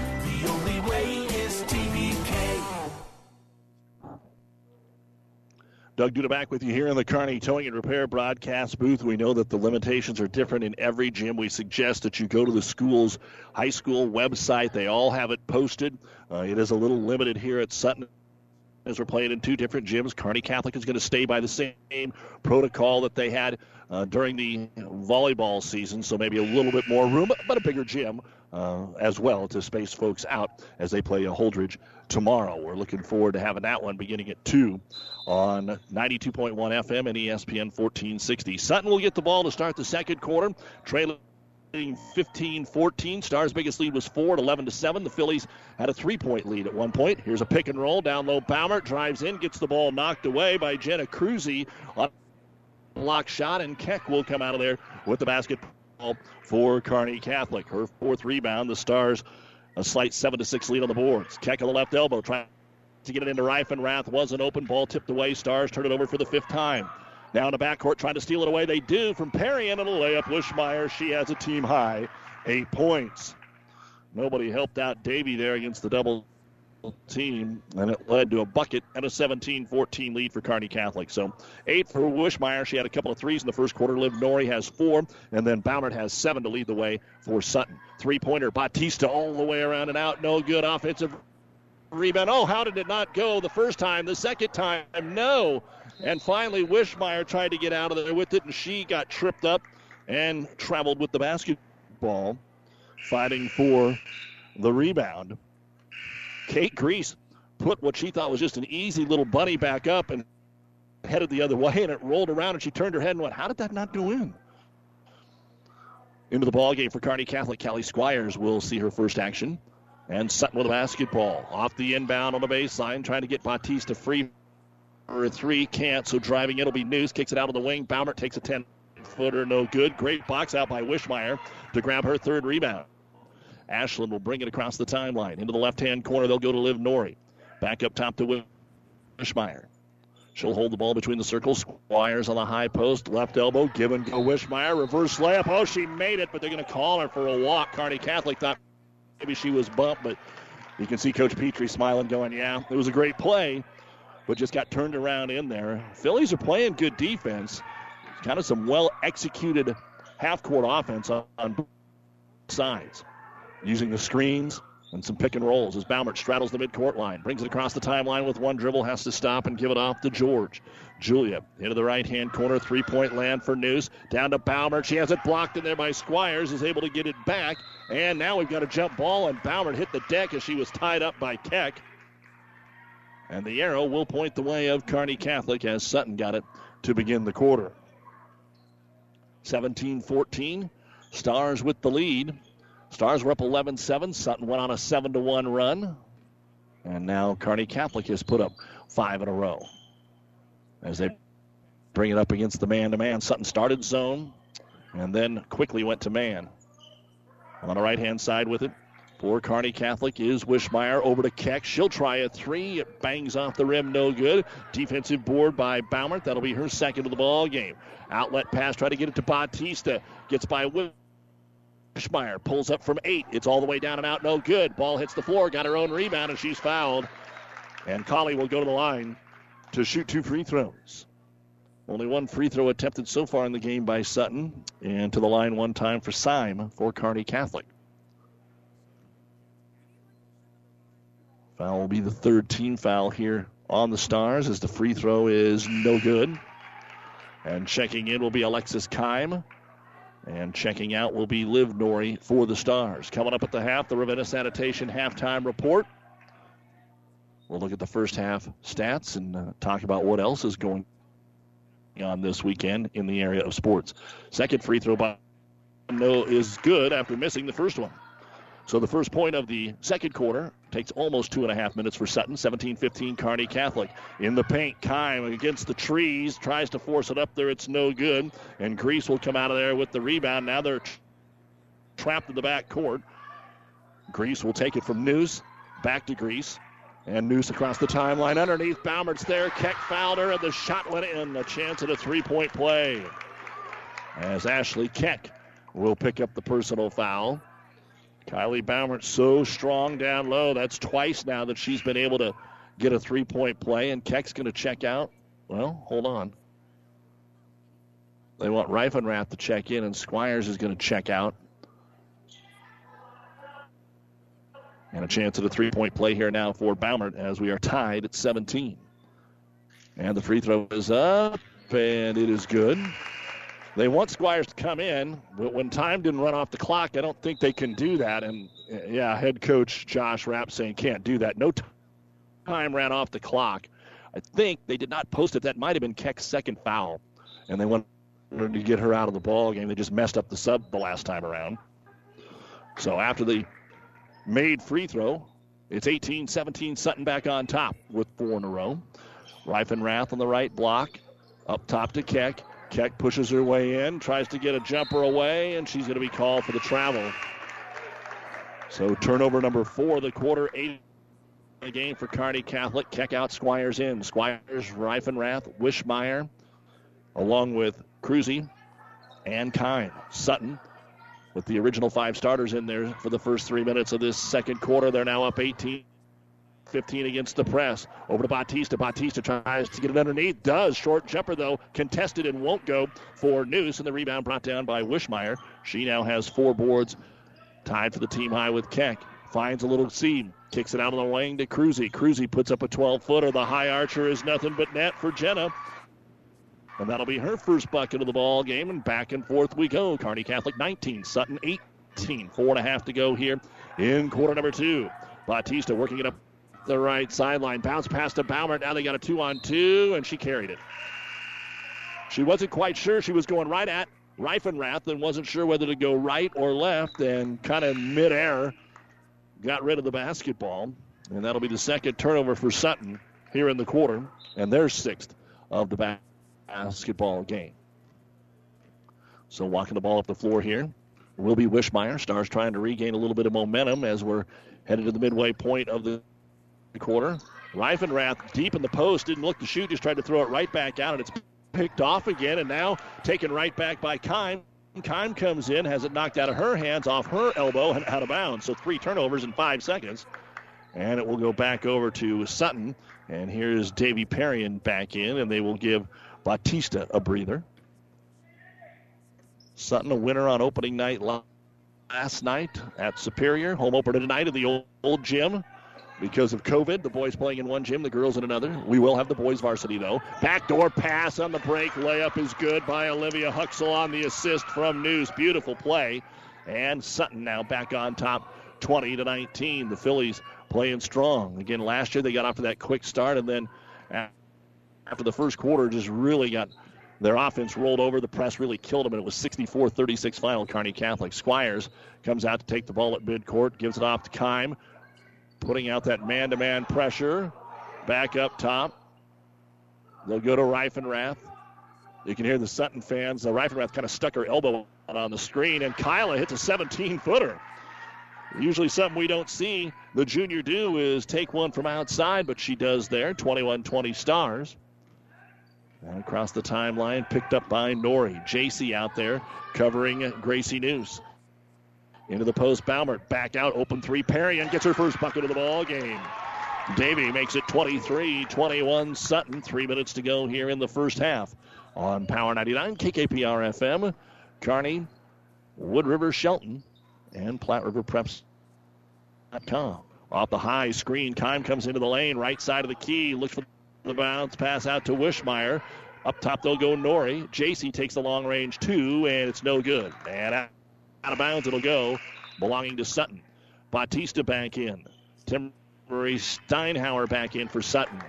the only way is T B K. Doug Duda back with you here in the Kearney Towing and Repair broadcast booth. We know that the limitations are different in every gym. We suggest that you go to the school's high school website. They all have it posted. Uh, it is a little limited here at Sutton as we're playing in two different gyms. Kearney Catholic is going to stay by the same protocol that they had uh, during the volleyball season, so maybe a little bit more room, but a bigger gym uh, as well to space folks out as they play a Holdridge tomorrow. We're looking forward to having that one beginning at two on ninety-two point one F M and E S P N fourteen sixty. Sutton will get the ball to start the second quarter, trailing fifteen fourteen. Stars' biggest lead was four at eleven to seven. The Phillies had a three-point lead at one point. Here's a pick and roll. Down low, Baumert drives in, gets the ball knocked away by Jenna Cruzy on a block shot, and Keck will come out of there with the basketball for Kearney Catholic. Her fourth rebound, the Stars a slight seven to six lead on the boards. Keck on the left elbow trying to get it into Reifenrath. Wasn't open. Ball tipped away. Stars turn it over for the fifth time. Now in the backcourt trying to steal it away. They do from Perry and a layup. Wishmeyer, she has a team high. Eight points. Nobody helped out Davey there against the double team, and it led to a bucket and a seventeen fourteen lead for Kearney Catholic. So eight for Wishmeyer. She had a couple of threes in the first quarter. Liv Norrie has four, and then Bownard has seven to lead the way for Sutton. Three-pointer, Batista all the way around and out. No good. Offensive rebound. Oh, how did it not go the first time? The second time, no. And finally, Wishmeyer tried to get out of there with it, and she got tripped up and traveled with the basketball, fighting for the rebound. Kate Grease put what she thought was just an easy little bunny back up and headed the other way, and it rolled around, and she turned her head and went, how did that not go in? Into the ball game for Kearney Catholic, Callie Squires will see her first action. And Sutton with a basketball. Off the inbound on the baseline, trying to get Batista free for a three. Can't, so driving it'll be News. Kicks it out of the wing. Baumert takes a ten-footer, no good. Great box out by Wishmeyer to grab her third rebound. Ashland will bring it across the timeline. Into the left-hand corner, they'll go to Liv Norrie. Back up top to Wishmeyer. She'll hold the ball between the circles. Squires on the high post. Left elbow, give and go Wishmeyer. Reverse layup. Oh, she made it, but they're going to call her for a walk. Kearney Catholic thought maybe she was bumped, but you can see Coach Petrie smiling, going, yeah, it was a great play, but just got turned around in there. Phillies are playing good defense. Kind of some well-executed half-court offense on, on both sides. Using the screens and some pick and rolls as Baumert straddles the midcourt line. Brings it across the timeline with one dribble. Has to stop and give it off to George. Julia into the right-hand corner. Three-point land for News. Down to Baumert. She has it blocked in there by Squires. Is able to get it back. And now we've got a jump ball, and Baumert hit the deck as she was tied up by Keck. And the arrow will point the way of Kearney Catholic as Sutton got it to begin the quarter. seventeen fourteen. Stars with the lead. Stars were up eleven seven. Sutton went on a seven to one run. And now Kearney Catholic has put up five in a row. As they bring it up against the man-to-man, Sutton started zone and then quickly went to man. On the right-hand side with it for Kearney Catholic is Wishmeyer over to Keck. She'll try a three. It bangs off the rim, no good. Defensive board by Baumert. That'll be her second of the ball game. Outlet pass, try to get it to Bautista. Gets by Wishmeyer. Wishmeyer pulls up from eight. It's all the way down and out. No good. Ball hits the floor. Got her own rebound, and she's fouled. And Colley will go to the line to shoot two free throws. Only one free throw attempted so far in the game by Sutton. And to the line one time for Syme for Kearney Catholic. Foul will be the third team foul here on the Stars as the free throw is no good. And checking in will be Alexis Keim. And checking out will be Liv Norrie for the Stars. Coming up at the half, the Ravenna Sanitation halftime report. We'll look at the first half stats and uh, talk about what else is going on this weekend in the area of sports. Second free throw by no is good after missing the first one. So the first point of the second quarter takes almost two and a half minutes for Sutton. seventeen fifteen Kearney Catholic. In the paint, Keim against the trees. Tries to force it up there. It's no good. And Grease will come out of there with the rebound. Now they're tra- trapped in the back court. Grease will take it from News. Back to Grease. And News across the timeline. Underneath, Baumert's there. Keck fouled her, and the shot went in. A chance at a three-point play. As Ashley Keck will pick up the personal foul. Kylie Baumert so strong down low. That's twice now that she's been able to get a three-point play, and Keck's going to check out. Well, hold on. They want Reifenrath to check in, and Squires is going to check out. And a chance at a three-point play here now for Baumert as we are tied at seventeen. And the free throw is up, and it is good. They want Squires to come in, but when time didn't run off the clock, I don't think they can do that. And, yeah, head coach Josh Rapp saying can't do that. No t- time ran off the clock. I think they did not post it. That might have been Keck's second foul, and they wanted to get her out of the ball game. They just messed up the sub the last time around. So after the made free throw, it's eighteen seventeen Sutton back on top with four in a row. Reifenrath on the right block, up top to Keck. Keck pushes her way in, tries to get a jumper away, and she's going to be called for the travel. So turnover number four of the quarter, eight in the game for Kearney Catholic. Keck out Squires in. Squires, Reifenrath, Wishmeyer, along with Cruzy and Kine. Sutton with the original five starters in there for the first three minutes of this second quarter. They're now up eighteen fifteen against the press. Over to Bautista. Bautista tries to get it underneath. Does. Short jumper, though. Contested and won't go for Noose. And the rebound brought down by Wishmeyer. She now has four boards, tied for the team high with Keck. Finds a little seam. Kicks it out on the wing to Cruzy. Cruzy puts up a twelve-footer. The high archer is nothing but net for Jenna. And that'll be her first bucket of the ball game, and back and forth we go. Kearney Catholic nineteen, Sutton eighteen. Four and a half to go here in quarter number two. Bautista working it up the right sideline. Bounce pass to Baumer. Now they got a two-on-two, and she carried it. She wasn't quite sure. She was going right at Reifenrath and wasn't sure whether to go right or left, and kind of midair got rid of the basketball. And that'll be the second turnover for Sutton here in the quarter, and their sixth of the back. Basketball game. So walking the ball up the floor here will be Wishmeyer. Stars trying to regain a little bit of momentum as we're headed to the midway point of the quarter. Reifenrath deep in the post, didn't look to shoot, just tried to throw it right back out, and it's picked off again, and now taken right back by Kime. Kime comes in, has it knocked out of her hands, off her elbow, and out of bounds. So three turnovers in five seconds, and it will go back over to Sutton. And here's Davey Perrion back in, and they will give Bautista a breather. Sutton a winner on opening night last night at Superior. Home opener tonight at the old, old gym. Because of COVID, the boys playing in one gym, the girls in another. We will have the boys varsity, though. Backdoor pass on the break. Layup is good by Olivia Huxell on the assist from News. Beautiful play. And Sutton now back on top, twenty to nineteen. The Phillies playing strong. Again, last year they got off to that quick start, and then after the first quarter, just really got their offense rolled over. The press really killed them, and it was sixty-four thirty-six final, Kearney Catholic. Squires comes out to take the ball at midcourt, gives it off to Kime, putting out that man-to-man pressure. Back up top. They'll go to Reifenrath. You can hear the Sutton fans. Uh, Reifenrath kind of stuck her elbow out on the screen, and Kyla hits a seventeen-footer. Usually something we don't see the junior do is take one from outside, but she does there, twenty-one twenty Stars. And across the timeline, picked up by Nori. J C out there covering Gracie News. Into the post, Baumert back out, open three. Perrion gets her first bucket of the ball game. Davey makes it twenty-three twenty-one Sutton. Three minutes to go here in the first half. On Power ninety-nine, K K P R F M, Kearney, Wood River, Shelton, and Platte River Preps dot com. Off the high screen, Kime comes into the lane, right side of the key, looks for the bounce pass out to Wishmeyer. Up top, they'll go Nori. J C takes the long range two, and it's no good. And out of bounds, it'll go, belonging to Sutton. Bautista back in. Timbery Steinhauer back in for Sutton.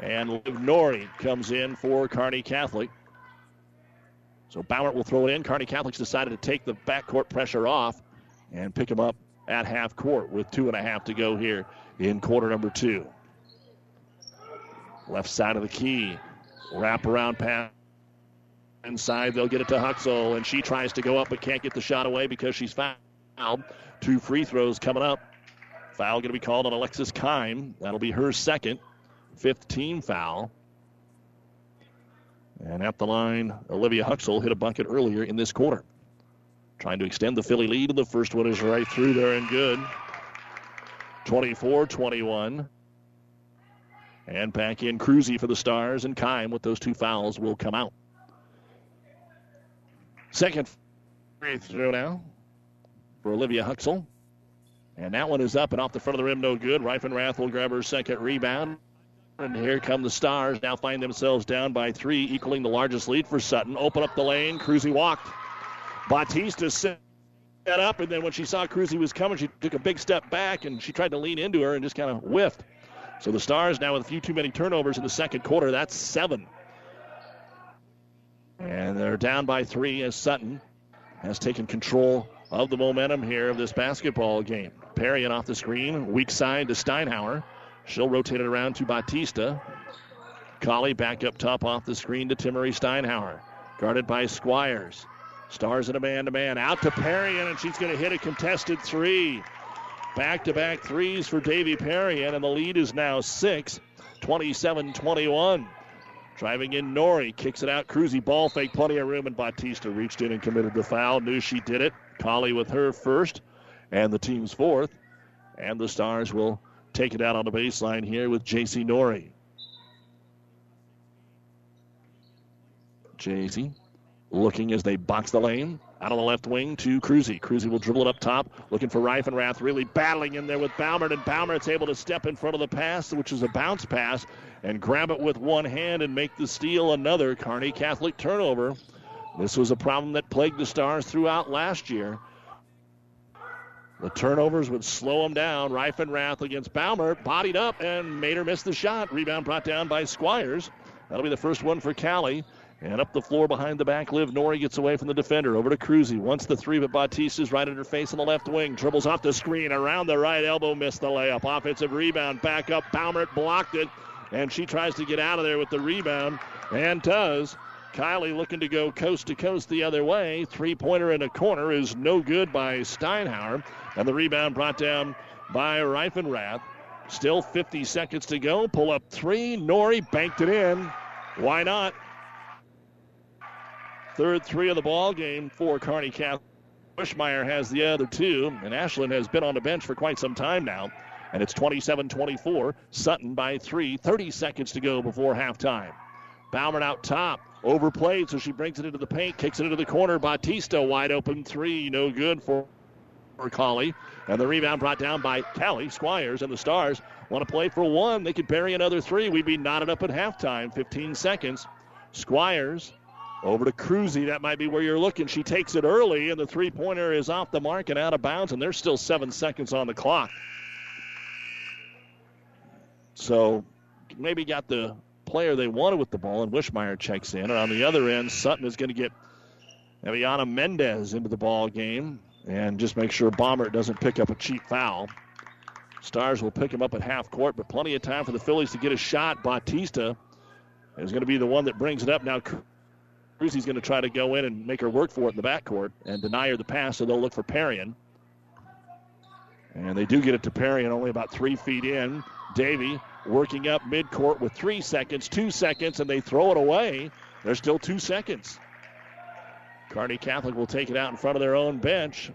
And Liv Nori comes in for Kearney Catholic. So Bauer will throw it in. Kearney Catholic's decided to take the backcourt pressure off and pick him up at half court with two and a half to go here in quarter number two. Left side of the key. Wrap around pass inside. They'll get it to Huxell, and she tries to go up but can't get the shot away because she's fouled. Two free throws coming up. Foul going to be called on Alexis Kime. That'll be her second, fifth team foul. And at the line, Olivia Huxell hit a bucket earlier in this quarter, trying to extend the Philly lead. The first one is right through there and good. twenty-four twenty-one. And back in Cruzy for the Stars, and Kime with those two fouls will come out. Second free throw now for Olivia Huxell. And that one is up and off the front of the rim, no good. Reifenrath will grab her second rebound. And here come the Stars, now find themselves down by three, equaling the largest lead for Sutton. Open up the lane, Cruzy walked. Bautista set up, and then when she saw Cruzy was coming, she took a big step back, and she tried to lean into her and just kind of whiffed. So the Stars now with a few too many turnovers in the second quarter. That's seven. And they're down by three as Sutton has taken control of the momentum here of this basketball game. Perrion off the screen, weak side to Steinhauer. She'll rotate it around to Bautista. Colley back up top off the screen to Timmery Steinhauer. Guarded by Squires. Stars in a man-to-man. Out to Perrion, and she's going to hit a contested three. Back-to-back threes for Davy Perry, and the lead is now six, twenty-seven twenty-one. Driving in Norrie, kicks it out. Cruzy ball fake, plenty of room, and Bautista reached in and committed the foul. Knew she did it. Colley with her first, and the team's fourth. And the Stars will take it out on the baseline here with J C Norrie. J C looking as they box the lane. Out on the left wing to Cruzy. Cruzy will dribble it up top, looking for Reifenrath, really battling in there with Baumert, and Baumert's able to step in front of the pass, which is a bounce pass, and grab it with one hand and make the steal. Another Kearney Catholic turnover. This was a problem that plagued the Stars throughout last year. The turnovers would slow them down. Reifenrath against Baumert, bodied up, and made her miss the shot. Rebound brought down by Squires. That'll be the first one for Callie. And up the floor behind the back, Liv Norrie gets away from the defender. Over to Cruzy. Once the three, but Bautista's right in her face on the left wing. Dribbles off the screen, around the right elbow, missed the layup. Offensive rebound, back up. Baumert blocked it, and she tries to get out of there with the rebound, and does. Kylie looking to go coast to coast the other way. Three-pointer in a corner is no good by Steinhauer, and the rebound brought down by Reifenrath. Still fifty seconds to go. Pull up three. Norrie banked it in. Why not? Third three of the ball game for Kearney Catholic. Bushmeyer has the other two, and Ashland has been on the bench for quite some time now. And it's twenty-seven twenty-four. Sutton by three. thirty seconds to go before halftime. Baumert out top. Overplayed, so she brings it into the paint. Kicks it into the corner. Bautista wide open three. No good for Colley. And the rebound brought down by Callie Squires, and the Stars want to play for one. They could bury another three. We'd be knotted up at halftime. fifteen seconds. Squires. Over to Cruzy. That might be where you're looking. She takes it early, and the three-pointer is off the mark and out of bounds, and there's still seven seconds on the clock. So maybe got the player they wanted with the ball, and Wishmeyer checks in. And on the other end, Sutton is going to get Aviana Mendez into the ball game and just make sure Baumert doesn't pick up a cheap foul. Stars will pick him up at half court, but plenty of time for the Phillies to get a shot. Bautista is going to be the one that brings it up. Now Cruzy's going to try to go in and make her work for it in the backcourt and deny her the pass, so they'll look for Perrion. And they do get it to Perrion, only about three feet in. Davey working up midcourt with three seconds, two seconds, and they throw it away. There's still two seconds. Kearney Catholic will take it out in front of their own bench.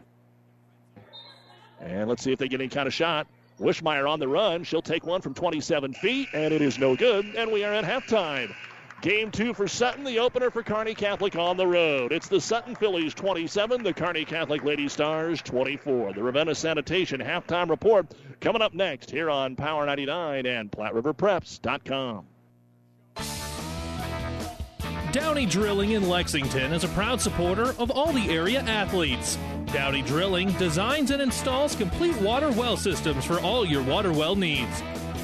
And let's see if they get any kind of shot. Wishmeyer on the run. She'll take one from twenty-seven feet, and it is no good, and we are at halftime. Game two for Sutton, the opener for Kearney Catholic on the road. It's the Sutton Phillies twenty-seven, the Kearney Catholic Lady Stars twenty-four. The Ravenna Sanitation halftime report coming up next here on Power ninety-nine and Platte River Preps dot com. Downey Drilling in Lexington is a proud supporter of all the area athletes. Downey Drilling designs and installs complete water well systems for all your water well needs.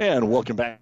And welcome back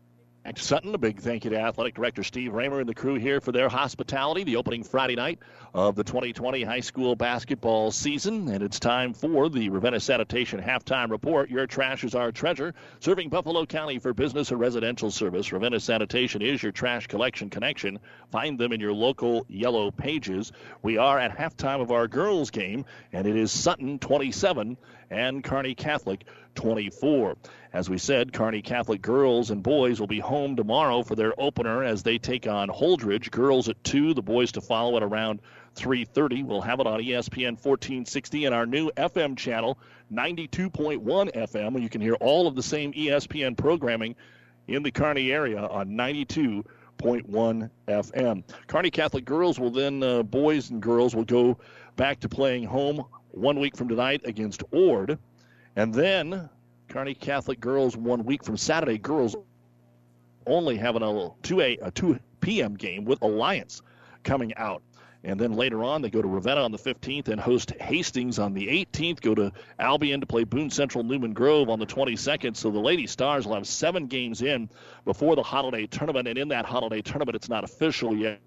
Back to Sutton, a big thank you to Athletic Director Steve Raymer and the crew here for their hospitality, the opening Friday night of the twenty twenty high school basketball season. And it's time for the Ravenna Sanitation Halftime Report. Your trash is our treasure. Serving Buffalo County for business and residential service, Ravenna Sanitation is your trash collection connection. Find them in your local yellow pages. We are at halftime of our girls game, and it is Sutton twenty-seven and Kearney Catholic twenty-four. As we said, Kearney Catholic girls and boys will be home tomorrow for their opener as they take on Holdridge. Girls at two, the boys to follow at around three thirty. We'll have it on E S P N fourteen sixty and our new F M channel, ninety-two point one F M. You can hear all of the same E S P N programming in the Kearney area on ninety-two point one F M. Kearney Catholic girls will then, uh, boys and girls will go back to playing home one week from tonight against Ord. And then Kearney Catholic girls one week from Saturday. Girls only having a two p.m. game with Alliance coming out. And then later on, they go to Ravenna on the fifteenth and host Hastings on the eighteenth. Go to Albion to play Boone Central Newman Grove on the twenty-second. So the Lady Stars will have seven games in before the holiday tournament. And in that holiday tournament, it's not official yet.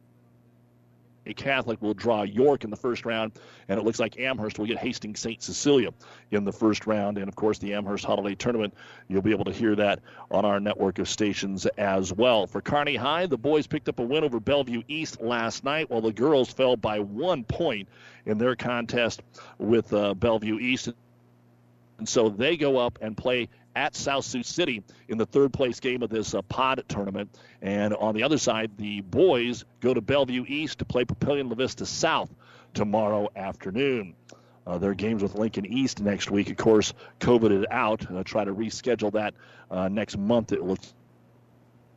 A Catholic will draw York in the first round, and it looks like Amherst will get Hastings Saint Cecilia in the first round. And, of course, the Amherst Holiday Tournament, you'll be able to hear that on our network of stations as well. For Kearney High, the boys picked up a win over Bellevue East last night, while the girls fell by one point in their contest with uh, Bellevue East. And so they go up and play at South Sioux City in the third-place game of this uh, pod tournament. And on the other side, the boys go to Bellevue East to play Papillion La Vista South tomorrow afternoon. Uh, their games with Lincoln East next week, of course, COVIDed out. Uh, try to reschedule that uh, next month, it looks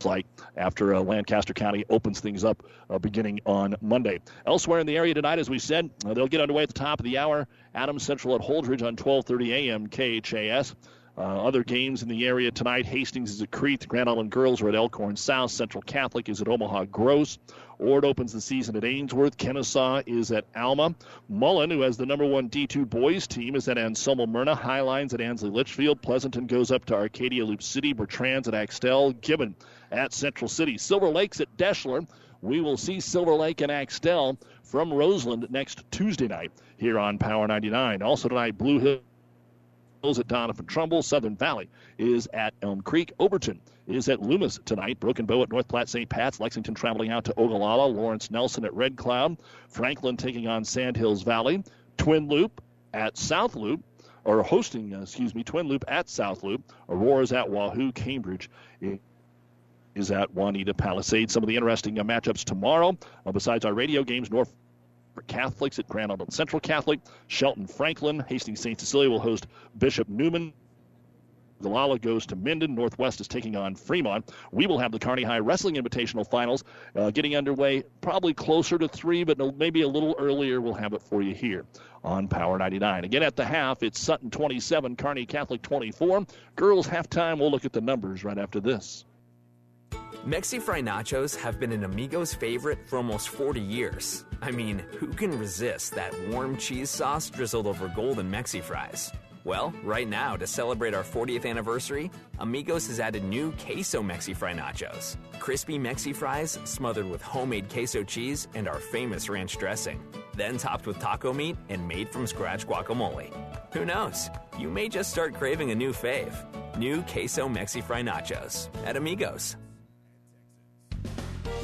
like, after uh, Lancaster County opens things up uh, beginning on Monday. Elsewhere in the area tonight, as we said, uh, they'll get underway at the top of the hour. Adams Central at Holdridge on twelve thirty a.m. K H A S. Uh, other games in the area tonight, Hastings is at Crete, Grand Island girls are at Elkhorn South, Central Catholic is at Omaha Gross, Ord opens the season at Ainsworth, Kennesaw is at Alma, Mullen, who has the number one D two boys team, is at Anselmo Myrna, Highlines at Ansley Litchfield, Pleasanton goes up to Arcadia Loop City, Bertrand's at Axtell, Gibbon at Central City, Silver Lake's at Deschler. We will see Silver Lake and Axtell from Roseland next Tuesday night here on Power ninety-nine. Also tonight, Blue Hill at Donovan Trumbull. Southern Valley is at Elm Creek. Overton is at Loomis tonight. Broken Bow at North Platte Saint Pat's. Lexington traveling out to Ogallala. Lawrence Nelson at Red Cloud. Franklin taking on Sand Hills Valley. Twin Loop at South Loop, or hosting, uh, excuse me, Twin Loop at South Loop. Aurora's at Wahoo. Cambridge is at Juanita Palisades. Some of the interesting uh, matchups tomorrow. Uh, besides our radio games, North for Catholics at Grand Island Central Catholic, Shelton Franklin, Hastings Saint Cecilia will host Bishop Newman. Galala goes to Minden. Northwest is taking on Fremont. We will have the Kearney High Wrestling Invitational Finals uh, getting underway probably closer to three, but no, maybe a little earlier. We'll have it for you here on Power ninety-nine. Again, at the half, it's Sutton twenty-seven, Kearney Catholic twenty-four. Girls halftime, we'll look at the numbers right after this. Mexi Fry Nachos have been an Amigos favorite for almost forty years. I mean, who can resist that warm cheese sauce drizzled over golden Mexi Fries? Well, right now, to celebrate our fortieth anniversary, Amigos has added new Queso Mexi Fry Nachos. Crispy Mexi Fries smothered with homemade queso cheese and our famous ranch dressing, then topped with taco meat and made-from-scratch guacamole. Who knows? You may just start craving a new fave. New Queso Mexi Fry Nachos at Amigos.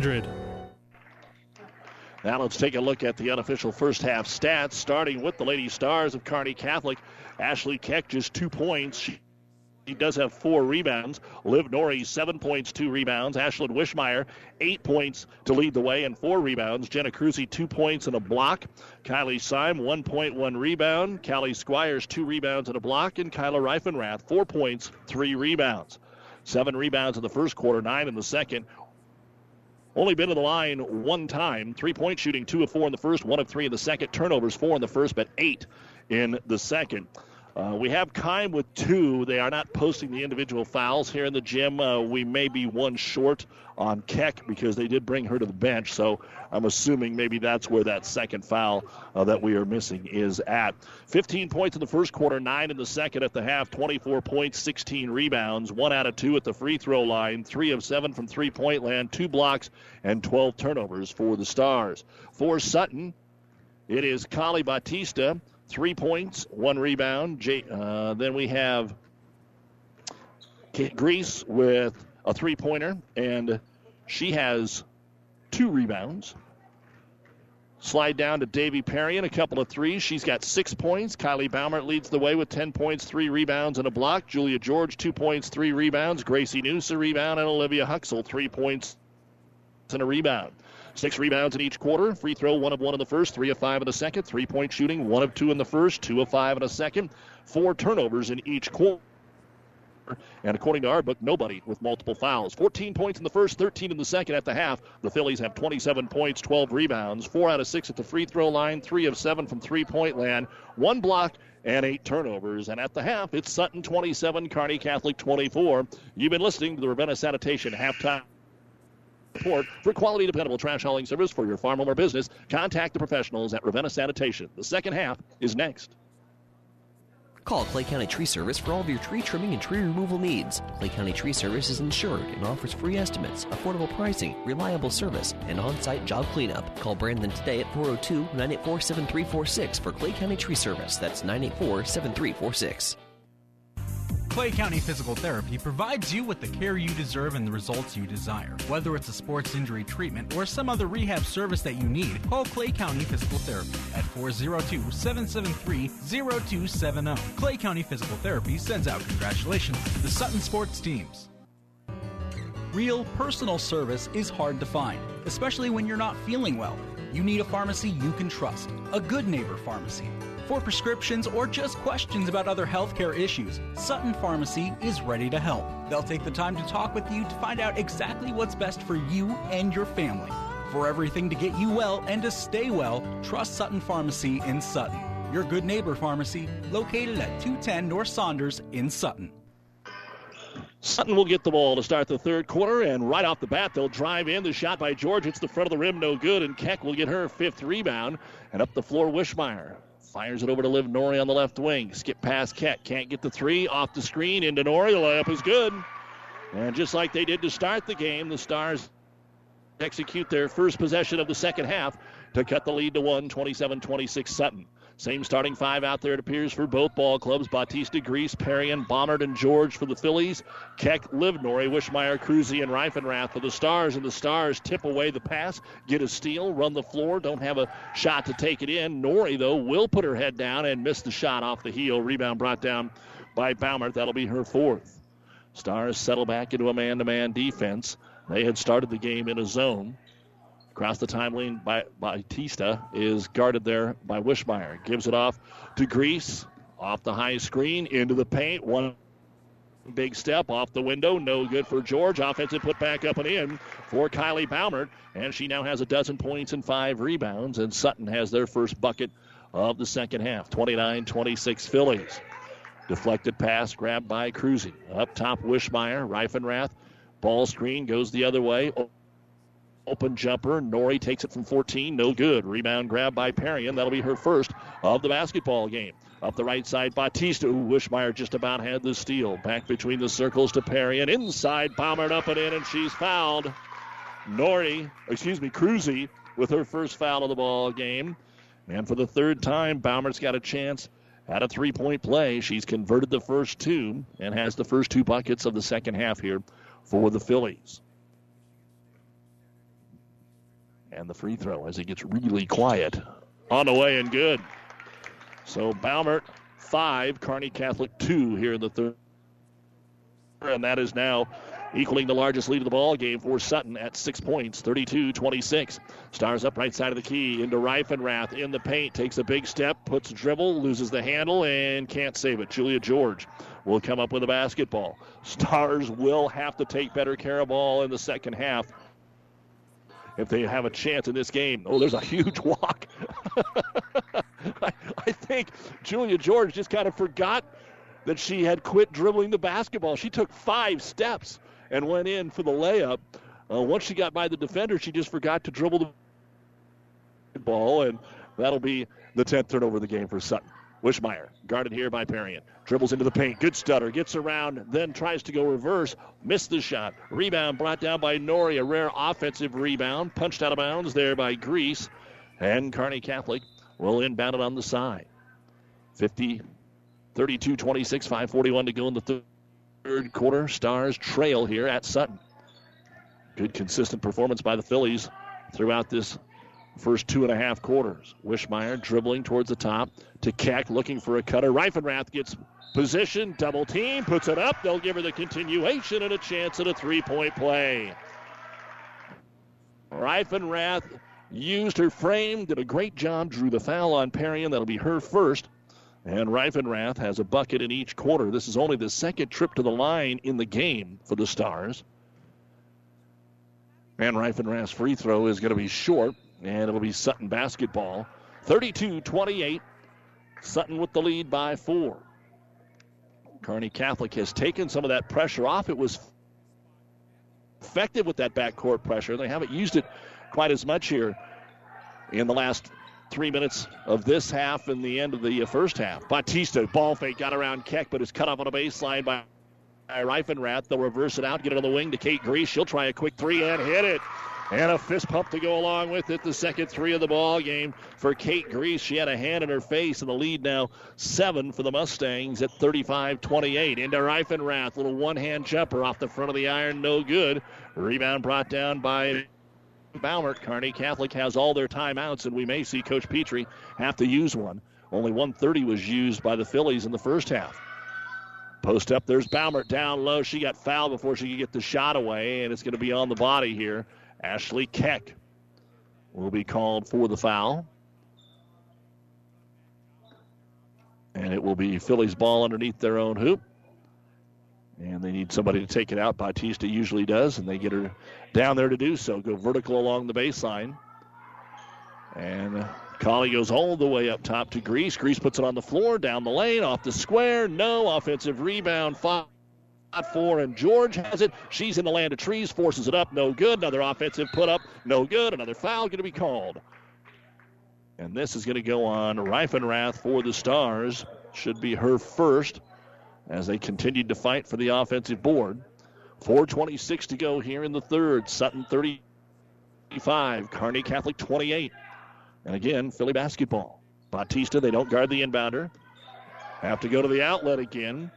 zero. Now let's take a look at the unofficial first half stats, starting with the Lady Stars of Kearney Catholic. Ashley Keck just two points. She, she does have four rebounds. Liv Norrie, seven points, two rebounds. Ashlyn Wishmeyer, eight points to lead the way and four rebounds. Jenna Cruzy, two points and a block. Kylie Syme, one point one rebound. Callie Squires, two rebounds and a block. And Kyla Reifenrath, four points, three rebounds. Seven rebounds in the first quarter, nine in the second. Only been to the line one time. Three-point shooting, two of four in the first, one of three in the second. Turnovers, four in the first, but eight in the second. Uh, we have Kime with two. They are not posting the individual fouls here in the gym. Uh, we may be one short on Keck because they did bring her to the bench, so I'm assuming maybe that's where that second foul uh, that we are missing is at. fifteen points in the first quarter, nine in the second. At the half, twenty-four points, sixteen rebounds, one out of two at the free throw line, three of seven from three-point land, two blocks, and twelve turnovers for the Stars. For Sutton, it is Kali Batista. Three points, one rebound. J- uh, then we have Kate Grease with a three-pointer, and she has two rebounds. Slide down to Davy Perrion, a couple of threes. She's got six points. Kylie Baumert leads the way with ten points, three rebounds, and a block. Julia George, two points, three rebounds. Gracie Noose, a rebound, and Olivia Huxell, three points and a rebound. Six rebounds in each quarter. Free throw, one of one in the first, three of five in the second. Three-point shooting, one of two in the first, two of five in the second. Four turnovers in each quarter. And according to our book, nobody with multiple fouls. fourteen points in the first, thirteen in the second. At the half, the Phillies have twenty-seven points, twelve rebounds, four out of six at the free throw line, three of seven from three-point land, one block, and eight turnovers. And at the half, it's Sutton twenty-seven, Kearney Catholic twenty-four. You've been listening to the Ravenna Sanitation Halftime Report. For quality, dependable trash hauling service for your farm, home, or business, contact the professionals at Ravenna Sanitation. The second half is next. Call Clay County Tree Service for all of your tree trimming and tree removal needs. Clay County Tree Service is insured and offers free estimates, affordable pricing, reliable service, and on-site job cleanup. Call Brandon today at four oh two, nine eight four, seven three four six for Clay County Tree Service. That's nine eight four, seven three four six. Clay County Physical Therapy provides you with the care you deserve and the results you desire. Whether it's a sports injury treatment or some other rehab service that you need, call Clay County Physical Therapy at four oh two, seven seven three, oh two seven oh. Clay County Physical Therapy sends out congratulations to the Sutton sports teams. Real, personal service is hard to find, especially when you're not feeling well. You need a pharmacy you can trust, a Good Neighbor Pharmacy. For prescriptions or just questions about other healthcare issues, Sutton Pharmacy is ready to help. They'll take the time to talk with you to find out exactly what's best for you and your family. For everything to get you well and to stay well, trust Sutton Pharmacy in Sutton. Your Good Neighbor Pharmacy, located at two ten North Saunders in Sutton. Sutton will get the ball to start the third quarter, and right off the bat, they'll drive in. The shot by George, it's the front of the rim, no good, and Keck will get her fifth rebound, and up the floor, Wishmeyer. Fires it over to Liv Norrie on the left wing. Skip past Keck. Can't get the three. Off the screen. Into Norrie. The layup is good. And just like they did to start the game, the Stars execute their first possession of the second half to cut the lead to one, twenty-seven twenty-six Sutton. Same starting five out there, it appears, for both ball clubs. Batista, Grease, Perrion, Bommert, and George for the Phillies. Keck, Liv Norrie, Wishmeyer, Cruzy, and Reifenrath for the Stars. And the Stars tip away the pass, get a steal, run the floor, don't have a shot to take it in. Norrie, though, will put her head down and miss the shot off the heel. Rebound brought down by Baumert. That'll be her fourth. Stars settle back into a man-to-man defense. They had started the game in a zone. Across the time lane by Batista is guarded there by Wishmeyer. Gives it off to Grease. Off the high screen, into the paint. One big step off the window. No good for George. Offensive put back up and in for Kylie Baumert. And she now has a dozen points and five rebounds. And Sutton has their first bucket of the second half. twenty-nine twenty-six Phillies. Deflected pass grabbed by Cruzy. Up top, Wishmeyer. Reifenrath. Ball screen goes the other way. Open jumper. Norrie takes it from fourteen. No good. Rebound grab by Perrion. That'll be her first of the basketball game. Up the right side, Bautista. Ooh, Wishmeyer just about had the steal. Back between the circles to Perrion. Inside, bombered up and in, and she's fouled. Norrie, excuse me, Cruzy with her first foul of the ball game. And for the third time, Baumer's got a chance at a three-point play. She's converted the first two and has the first two buckets of the second half here for the Phillies. And the free throw as it gets really quiet. On the way and good. So Baumert, five, Kearney Catholic, two here in the third. And that is now equaling the largest lead of the ball game for Sutton at six points, thirty-two twenty-six. Stars up right side of the key into Reifenrath in the paint. Takes a big step, puts a dribble, loses the handle, and can't save it. Julia George will come up with a basketball. Stars will have to take better care of ball in the second half if they have a chance in this game. Oh, there's a huge walk. I, I think Julia George just kind of forgot that she had quit dribbling the basketball. She took five steps and went in for the layup. Uh, once she got by the defender, she just forgot to dribble the ball, and that'll be the tenth turnover of the game for Sutton. Wishmeyer, guarded here by Perrion. Dribbles into the paint. Good stutter. Gets around, then tries to go reverse. Missed the shot. Rebound brought down by Norrie. A rare offensive rebound. Punched out of bounds there by Grease. And Kearney Catholic will inbound it on the side. fifty, thirty-two twenty-six, five forty-one to go in the third quarter. Stars trail here at Sutton. Good consistent performance by the Phillies throughout this first two and a half quarters. Wishmeyer dribbling towards the top to Keck, looking for a cutter. Reifenrath gets position, double team, puts it up. They'll give her the continuation and a chance at a three-point play. Reifenrath used her frame, did a great job, drew the foul on Perrion. That'll be her first. And Reifenrath has a bucket in each quarter. This is only the second trip to the line in the game for the Stars. And Reifenrath's free throw is going to be short. And it'll be Sutton basketball. thirty-two twenty-eight. Sutton with the lead by four. Kearney Catholic has taken some of that pressure off. It was effective with that backcourt pressure. They haven't used it quite as much here in the last three minutes of this half and the end of the first half. Bautista, ball fake, got around Keck, but is cut off on a baseline by Reifenrath. They'll reverse it out, get it on the wing to Kate Grease. She'll try a quick three and hit it. And a fist pump to go along with it. The second three of the ball game for Kate Grease. She had a hand in her face, and the lead now seven for the Mustangs at thirty-five twenty-eight. Into Reifenrath, little one-hand jumper off the front of the iron, no good. Rebound brought down by Baumert. Kearney Catholic has all their timeouts, and we may see Coach Petrie have to use one. Only one thirty was used by the Phillies in the first half. Post up, there's Baumert down low. She got fouled before she could get the shot away, and it's going to be on the body here. Ashley Keck will be called for the foul. And it will be Phillies ball underneath their own hoop. And they need somebody to take it out. Bautista usually does, and they get her down there to do so. Go vertical along the baseline. And Colley goes all the way up top to Grease. Grease puts it on the floor, down the lane, off the square. No offensive rebound. Five. Four, and George has it. She's in the land of trees, forces it up, no good. Another offensive put up, no good. Another foul going to be called. And this is going to go on Reifenrath for the Stars. Should be her first as they continued to fight for the offensive board. four twenty-six to go here in the third. Sutton thirty-five, Kearney Catholic twenty-eight. And again, Philly basketball. Bautista, they don't guard the inbounder. Have to go to the outlet again.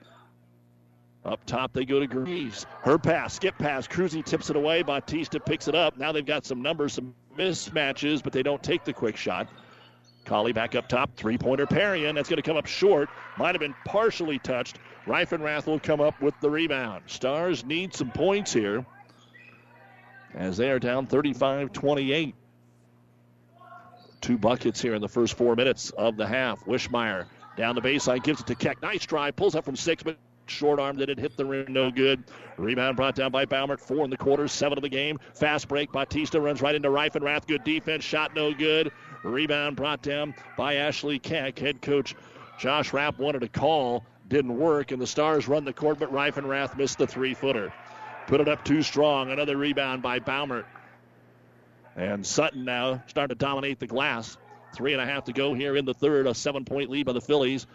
Up top, they go to Greaves. Her pass, skip pass. Cruzy tips it away. Bautista picks it up. Now they've got some numbers, some mismatches, but they don't take the quick shot. Colley back up top. Three-pointer Perrion. That's going to come up short. Might have been partially touched. Reifenrath will come up with the rebound. Stars need some points here as they are down thirty-five twenty-eight. Two buckets here in the first four minutes of the half. Wishmeyer down the baseline, gives it to Keck. Nice drive. Pulls up from six, but short arm that it hit the rim, no good. Rebound brought down by Baumert. Four in the quarter, seven of the game. Fast break. Bautista runs right into Reifenrath. Good defense. Shot no good. Rebound brought down by Ashley Keck. Head coach Josh Rapp wanted a call. Didn't work, and the Stars run the court, but Reifenrath missed the three-footer. Put it up too strong. Another rebound by Baumert. And Sutton now starting to dominate the glass. Three and a half to go here in the third. A seven-point lead by the Phillies.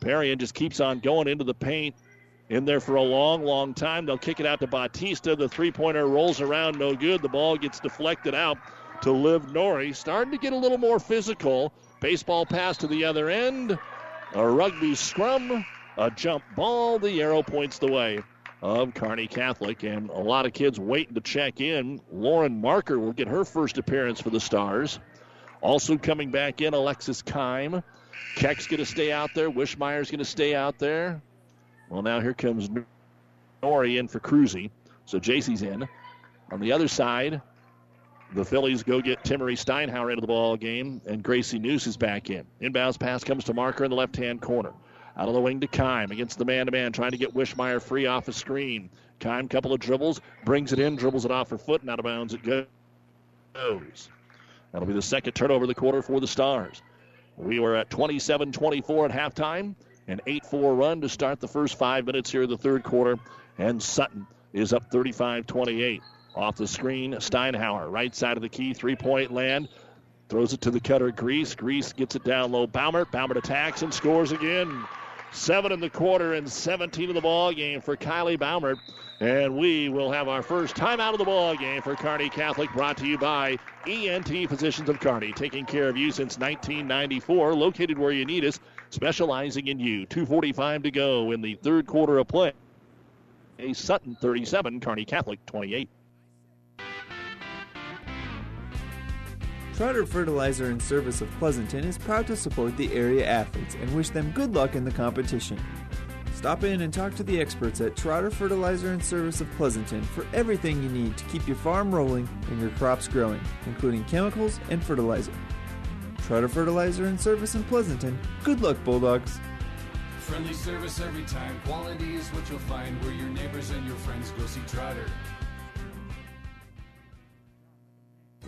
Perrion just keeps on going into the paint. In there for a long, long time. They'll kick it out to Bautista. The three-pointer rolls around. No good. The ball gets deflected out to Liv Norrie. Starting to get a little more physical. Baseball pass to the other end. A rugby scrum. A jump ball. The arrow points the way of Kearney Catholic. And a lot of kids waiting to check in. Lauren Marker will get her first appearance for the Stars. Also coming back in, Alexis Keim. Keck's going to stay out there. Wishmeyer's going to stay out there. Well, now here comes Norrie in for Cruzy. So J C's in. On the other side, the Phillies go get Timmery Steinhauer into the ball game, and Gracie Neuse is back in. Inbounds pass comes to Marker in the left-hand corner. Out of the wing to Keim against the man-to-man, trying to get Wishmeyer free off a screen. Keim, couple of dribbles, brings it in, dribbles it off her foot, and out of bounds it goes. That'll be the second turnover of the quarter for the Stars. We were at twenty-seven twenty-four at halftime. An eight four run to start the first five minutes here in the third quarter. And Sutton is up thirty-five twenty-eight. Off the screen, Steinhauer, right side of the key, three-point land. Throws it to the cutter, Grease. Grease gets it down low, Baumert. Baumert attacks and scores again. Seven in the quarter and seventeen in the ball game for Kylie Baumert. And we will have our first timeout of the ball game for Kearney Catholic, brought to you by E N T Physicians of Kearney, taking care of you since nineteen ninety-four, located where you need us, specializing in you. two forty-five to go in the third quarter of play. A Sutton thirty-seven, Kearney Catholic twenty-eight. Trotter Fertilizer and Service of Pleasanton is proud to support the area athletes and wish them good luck in the competition. Stop in and talk to the experts at Trotter Fertilizer and Service of Pleasanton for everything you need to keep your farm rolling and your crops growing, including chemicals and fertilizer. Trotter Fertilizer and Service in Pleasanton. Good luck, Bulldogs. Friendly service every time. Quality is what you'll find. Where your neighbors and your friends go see Trotter.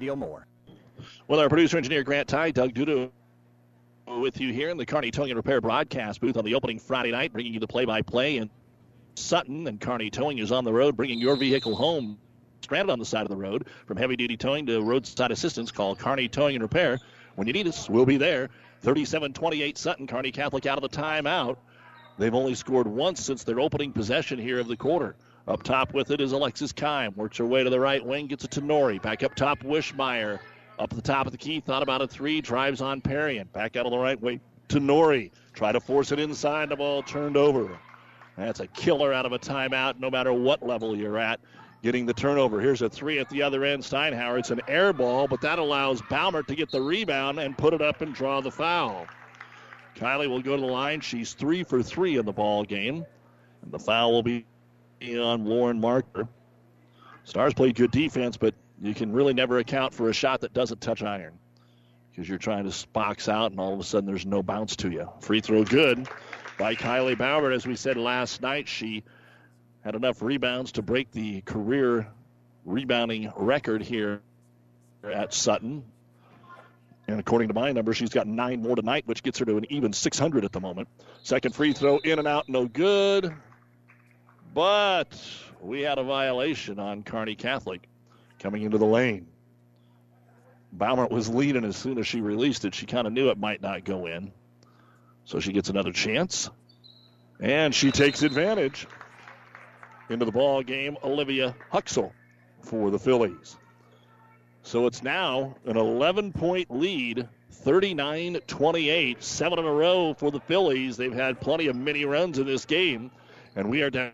deal more. Well, our producer engineer Grant Ty, Doug Duda with you here in the Kearney Towing and Repair broadcast booth on the opening Friday night, bringing you the play-by-play in Sutton. And Kearney Towing is on the road, bringing your vehicle home stranded on the side of the road. From heavy-duty towing to roadside assistance, call Kearney Towing and Repair. When you need us, we'll be there. thirty-seven twenty-eight Sutton. Kearney Catholic out of the timeout. They've only scored once since their opening possession here of the quarter. Up top with it is Alexis Keim. Works her way to the right wing, gets it to Norrie. Back up top, Wishmeyer. Up the top of the key, thought about a three, drives on Perrion. Back out of the right way to Norrie. Try to force it inside, the ball turned over. That's a killer out of a timeout, no matter what level you're at, getting the turnover. Here's a three at the other end, Steinhauer. It's an air ball, but that allows Baumert to get the rebound and put it up and draw the foul. Kylie will go to the line. She's three for three in the ball game, and the foul will be on Lauren Marker. Stars played good defense, but you can really never account for a shot that doesn't touch iron, because you're trying to box out, and all of a sudden there's no bounce to you. Free throw good by Kylie Baumert. As we said last night, she had enough rebounds to break the career rebounding record here at Sutton. And according to my number, she's got nine more tonight, which gets her to an even six hundred at the moment. Second free throw in and out, no good. But we had a violation on Kearney Catholic coming into the lane. Baumert was leading as soon as she released it. She kind of knew it might not go in. So she gets another chance. And she takes advantage. Into the ball game, Olivia Huxell for the Phillies. So it's now an eleven-point lead, thirty-nine twenty-eight. Seven in a row for the Phillies. They've had plenty of mini runs in this game. And we are down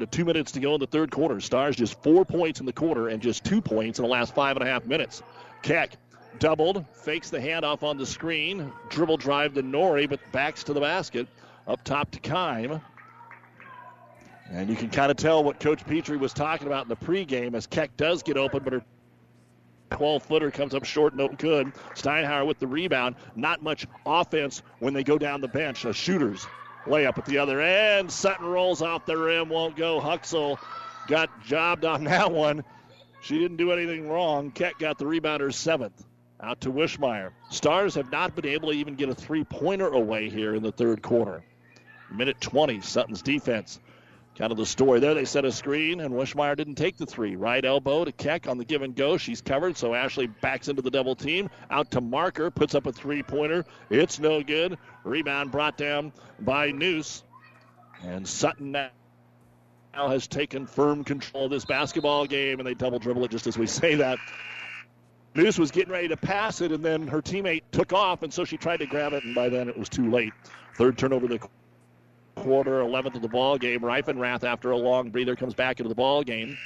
to two minutes to go in the third quarter. Stars just four points in the quarter and just two points in the last five and a half minutes. Keck doubled, fakes the handoff on the screen, dribble drive to Norrie, but backs to the basket. Up top to Keim. And you can kind of tell what Coach Petrie was talking about in the pregame as Keck does get open, but her twelve-footer comes up short, no good. Steinhauer with the rebound. Not much offense when they go down the bench. A shooter's layup at the other end. Sutton rolls off the rim, won't go. Huxell got jobbed on that one. She didn't do anything wrong. Keck got the rebound, her seventh. Out to Wishmeyer. Stars have not been able to even get a three-pointer away here in the third quarter. Minute twenty, Sutton's defense. Kind of the story there. They set a screen, and Wishmeyer didn't take the three. Right elbow to Keck on the give and go. She's covered, so Ashley backs into the double team. Out to Marker, puts up a three-pointer. It's no good. Rebound brought down by Noose. And Sutton now has taken firm control of this basketball game, and they double dribble it just as we say that. Noose was getting ready to pass it, and then her teammate took off, and so she tried to grab it, and by then it was too late. Third turnover to quarter, eleventh of the ball game. Reifenrath, after a long breather, comes back into the ball game.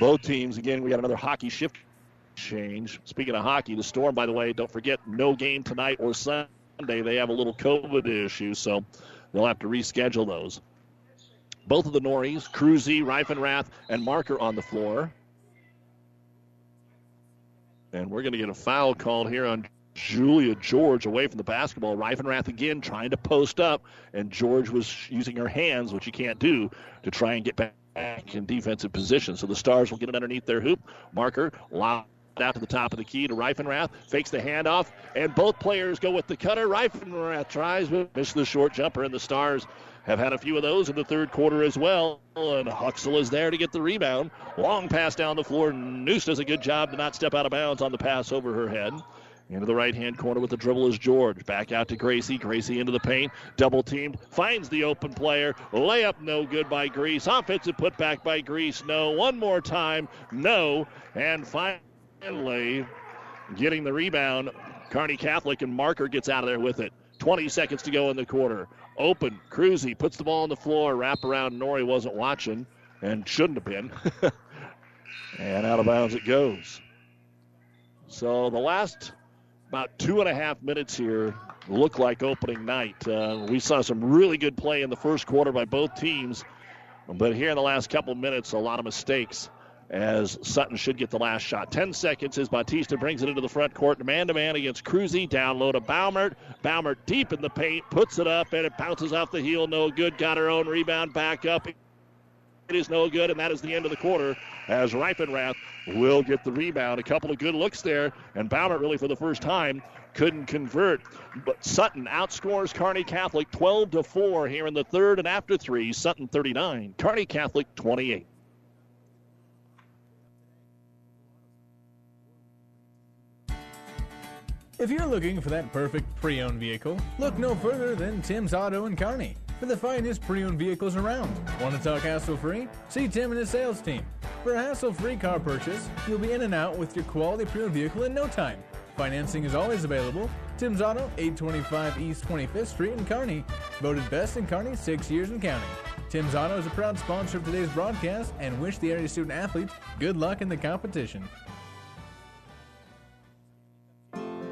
Both teams, again, we got another hockey shift change. Speaking of hockey, the Storm, by the way, don't forget, no game tonight or Sunday. They have a little COVID issue, so they'll have to reschedule those. Both of the Norries, Cruzy, Reifenrath, and Marker on the floor. And we're going to get a foul called here on Julia George away from the basketball. Reifenrath again trying to post up, and George was using her hands, which you can't do, to try and get back in defensive position. So the Stars will get it underneath their hoop. Marker lobbed out to the top of the key to Reifenrath, fakes the handoff, and both players go with the cutter. Reifenrath tries, but misses the short jumper, and the Stars have had a few of those in the third quarter as well, and Huxell is there to get the rebound. Long pass down the floor. Noose does a good job to not step out of bounds on the pass over her head. Into the right-hand corner with the dribble is George. Back out to Gracie. Gracie into the paint. Double-teamed. Finds the open player. Layup no good by Grease. Offensive put back by Grease. No. One more time. No. And finally getting the rebound, Kearney Catholic, and Marker gets out of there with it. twenty seconds to go in the quarter. Open. Cruzy puts the ball on the floor. Wrap around. Norrie wasn't watching and shouldn't have been. And out of bounds it goes. So the last about two and a half minutes here look like opening night. Uh, we saw some really good play in the first quarter by both teams. But here in the last couple minutes, a lot of mistakes as Sutton should get the last shot. Ten seconds as Bautista brings it into the front court. Man-to-man against Cruzy. Down low to Baumert. Baumert deep in the paint. Puts it up, and it bounces off the heel. No good. Got her own rebound back up. It is no good, and that is the end of the quarter as Reifenrath will get the rebound. A couple of good looks there, and Baumert really for the first time couldn't convert. But Sutton outscores Kearney Catholic twelve to four here in the third, and after three, Sutton thirty-nine, Kearney Catholic twenty-eight. If you're looking for that perfect pre-owned vehicle, look no further than Tim's Auto in Kearney for the finest pre-owned vehicles around. Want to talk hassle-free? See Tim and his sales team. For a hassle-free car purchase, you'll be in and out with your quality pre-owned vehicle in no time. Financing is always available. Tim's Auto, eight twenty-five East twenty-fifth Street in Kearney. Voted best in Kearney, six years in counting. Tim's Auto is a proud sponsor of today's broadcast and wish the area student-athletes good luck in the competition.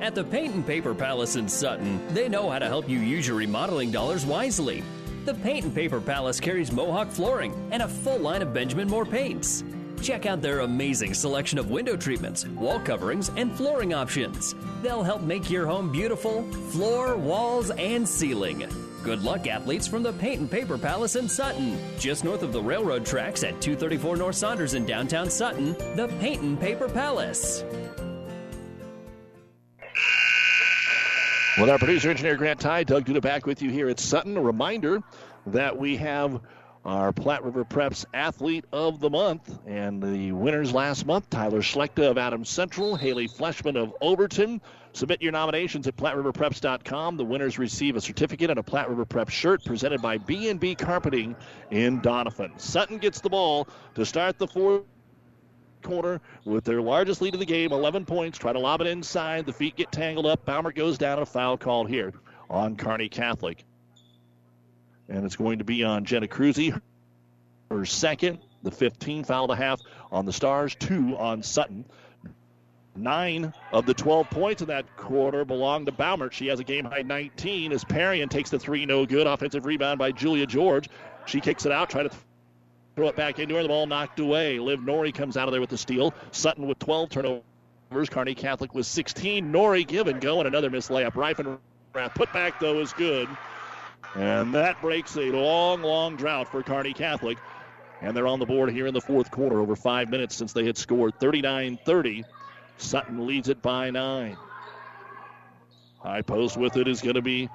At the Paint and Paper Palace in Sutton, they know how to help you use your remodeling dollars wisely. The Paint and Paper Palace carries Mohawk flooring and a full line of Benjamin Moore paints. Check out their amazing selection of window treatments, wall coverings, and flooring options. They'll help make your home beautiful, floor, walls, and ceiling. Good luck, athletes, from the Paint and Paper Palace in Sutton. Just north of the railroad tracks at two thirty-four North Saunders in downtown Sutton, the Paint and Paper Palace. With our producer, engineer Grant Ty, Doug Duda back with you here at Sutton. A reminder that we have our Platte River Preps Athlete of the Month. And the winners last month, Tyler Schlechta of Adams Central, Haley Fleshman of Overton. Submit your nominations at Platte River Preps dot com. The winners receive a certificate and a Platte River Prep shirt presented by B and B Carpeting in Doniphan. Sutton gets the ball to start the fourth corner with their largest lead of the game, eleven points. Try to lob it inside. The feet get tangled up. Baumert goes down. A foul called here on Kearney Catholic. And it's going to be on Jenna Cruzy, her second, the fifteen foul and a half on the Stars, two on Sutton. Nine of the twelve points in that quarter belong to Baumert. She has a game-high nineteen as Parian takes the three, no good. Offensive rebound by Julia George. She kicks it out, try to th- Throw it back into her. The ball knocked away. Liv Norrie comes out of there with the steal. Sutton with twelve turnovers numbers. Kearney Catholic with sixteen. Norrie give and go, and another missed layup. Reifenrath put back, though, is good. And that breaks a long, long drought for Kearney Catholic. And they're on the board here in the fourth quarter, over five minutes since they had scored. Thirty-nine thirty. Sutton leads it by nine. High post with it is going to be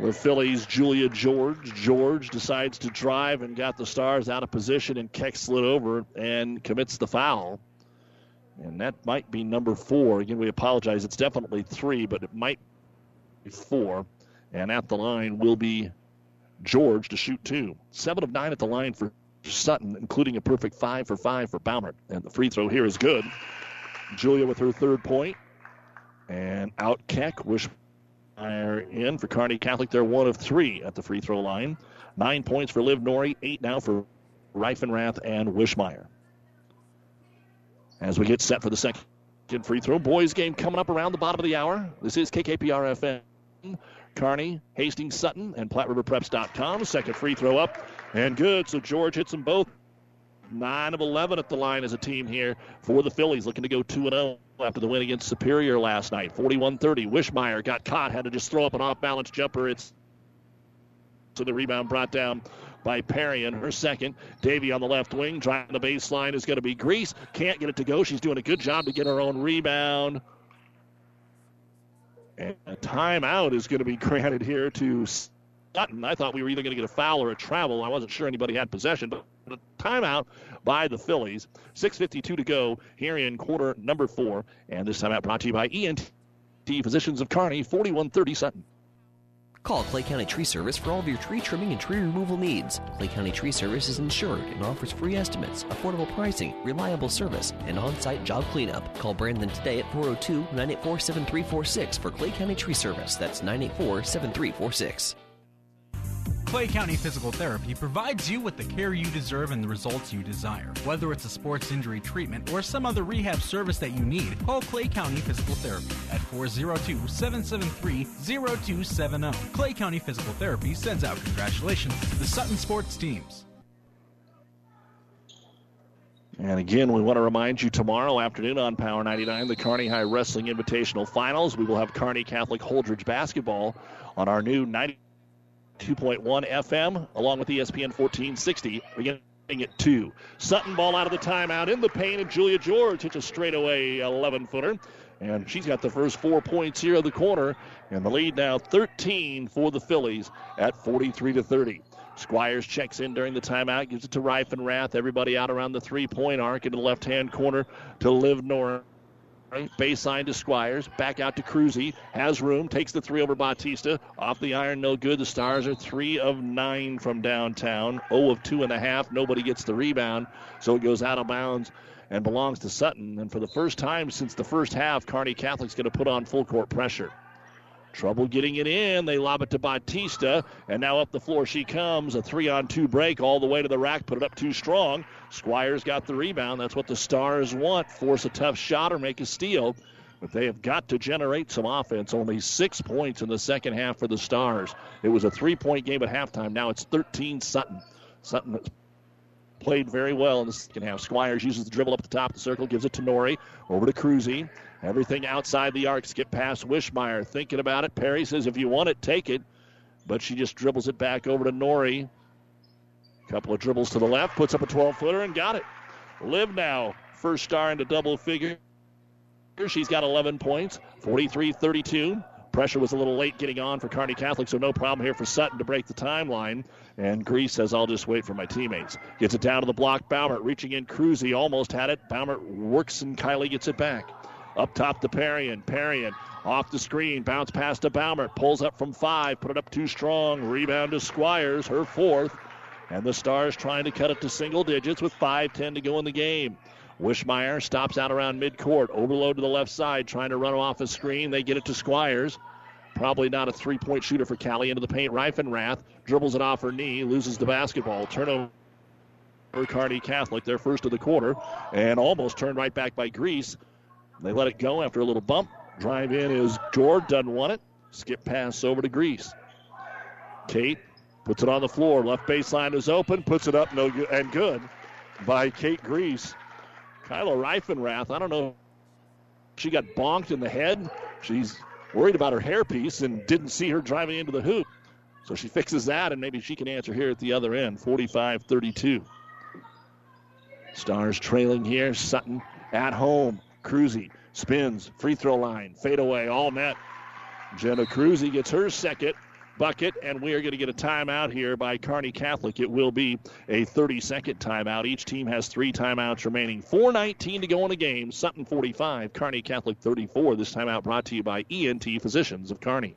the Phillies' Julia George. George decides to drive and got the Stars out of position, and Keck slid over and commits the foul. And that might be number four. Again, we apologize. It's definitely three, but it might be four. And at the line will be George to shoot two. Seven of nine at the line for Sutton, including a perfect five for five for Baumert. And the free throw here is good. Julia with her third point. And out Keck, Wishmeyer in for Kearney Catholic. They're one of three at the free throw line. Nine points for Liv Norrie, eight now for Reifenrath and Wishmeyer. As we get set for the second free throw, boys game coming up around the bottom of the hour. This is K K P R F M, Kearney, Hastings, Sutton, and Platte River Preps dot com. Second free throw up and good, so George hits them both. nine of eleven at the line as a team here for the Phillies, looking to go two and oh after the win against Superior last night. forty-one thirty. Wishmeyer got caught, had to just throw up an off-balance jumper. It's so the rebound brought down by Perry in her second. Davey on the left wing, driving the baseline is going to be Grease. Can't get it to go. She's doing a good job to get her own rebound. And a timeout is going to be granted here to Sutton. I thought we were either going to get a foul or a travel. I wasn't sure anybody had possession, but a timeout by the Phillies. six fifty-two to go here in quarter number four. And this timeout brought to you by E N T Physicians of Kearney, forty-one thirty Sutton. Call Clay County Tree Service for all of your tree trimming and tree removal needs. Clay County Tree Service is insured and offers free estimates, affordable pricing, reliable service, and on-site job cleanup. Call Brandon today at four oh two, nine eight four, seven three four six for Clay County Tree Service. That's nine eight four, seven three four six. Clay County Physical Therapy provides you with the care you deserve and the results you desire. Whether it's a sports injury treatment or some other rehab service that you need, call Clay County Physical Therapy at four oh two, seven seven three, oh two seven oh. Clay County Physical Therapy sends out congratulations to the Sutton sports teams. And again, we want to remind you tomorrow afternoon on Power ninety-nine, the Kearney High Wrestling Invitational Finals. We will have Kearney Catholic Holdridge basketball on our new ninety ninety- two point one F M, along with E S P N fourteen sixty, beginning at two. Sutton ball out of the timeout in the paint, and Julia George hits a straightaway eleven-footer. And she's got the first four points here of the corner, and the lead now thirteen for the Phillies at forty-three to thirty. Squires checks in during the timeout, gives it to Reifenrath. Everybody out around the three-point arc into the left-hand corner to Liv Norris. Baseline to Squires, back out to Cruzy, has room, takes the three over Bautista, off the iron, no good. The Stars are three of nine from downtown, zero of two and a half. Nobody gets the rebound, so it goes out of bounds and belongs to Sutton. And for the first time since the first half, Kearney Catholic's going to put on full court pressure. Trouble getting it in. They lob it to Bautista, and now up the floor she comes. A three-on-two break all the way to the rack. Put it up too strong. Squires got the rebound. That's what the Stars want. Force a tough shot or make a steal. But they have got to generate some offense. Only six points in the second half for the Stars. It was a three-point game at halftime. Now it's thirteen Sutton. Sutton has played very well in the second half. Squires uses the dribble up the top of the circle. Gives it to Norrie. Over to Cruzy. Everything outside the arc. Skip past Wishmeyer. Thinking about it. Perry says, if you want it, take it. But she just dribbles it back over to Norrie. Couple of dribbles to the left. Puts up a twelve-footer and got it. Liv now. First Star into double figure. She's got eleven points. forty-three thirty-two. Pressure was a little late getting on for Kearney Catholic, so no problem here for Sutton to break the timeline. And Grease says, I'll just wait for my teammates. Gets it down to the block. Baumert reaching in. Cruzy almost had it. Baumert works, and Kylie gets it back. Up top to Perrion. Perrion off the screen. Bounce pass to Baumert. Pulls up from five. Put it up too strong. Rebound to Squires. Her fourth. And the Stars trying to cut it to single digits with five ten to go in the game. Wishmeyer stops out around midcourt. Overload to the left side. Trying to run off a screen. They get it to Squires. Probably not a three-point shooter for Callie. Into the paint. Reifenrath dribbles it off her knee. Loses the basketball. Turnover for Kearney Catholic. Their first of the quarter. And almost turned right back by Grease. They let it go after a little bump. Drive in is George, doesn't want it. Skip pass over to Grease. Kate puts it on the floor. Left baseline is open. Puts it up no good, and good by Kate Grease. Kyla Reifenrath, I don't know She got bonked in the head. She's worried about her hairpiece and didn't see her driving into the hoop. So she fixes that, and maybe she can answer here at the other end, forty-five thirty-two. Stars trailing here. Sutton at home. Cruzy spins, free throw line, fade away, all net. Jenna Cruzy gets her second bucket, and we are going to get a timeout here by Kearney Catholic. It will be a thirty-second timeout. Each team has three timeouts remaining. four nineteen to go in the game. Sutton forty-five, Kearney Catholic thirty-four. This timeout brought to you by E N T Physicians of Kearney.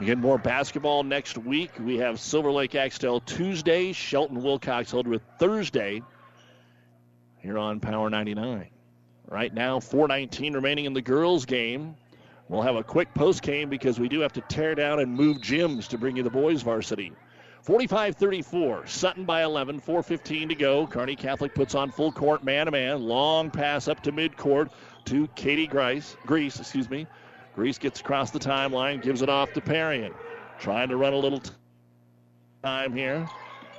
Again, more basketball next week. We have Silver Lake Axtell Tuesday, Shelton Wilcox Hildreth Thursday here on Power ninety-nine. Right now, four nineteen remaining in the girls' game. We'll have a quick post game because we do have to tear down and move gyms to bring you the boys' varsity. forty-five thirty-four, Sutton by eleven, four fifteen to go. Kearney Catholic puts on full court, man-to-man. Long pass up to midcourt to Katie Grice, Grease, excuse me. Reese gets across the timeline, gives it off to Perrion. Trying to run a little t- time here.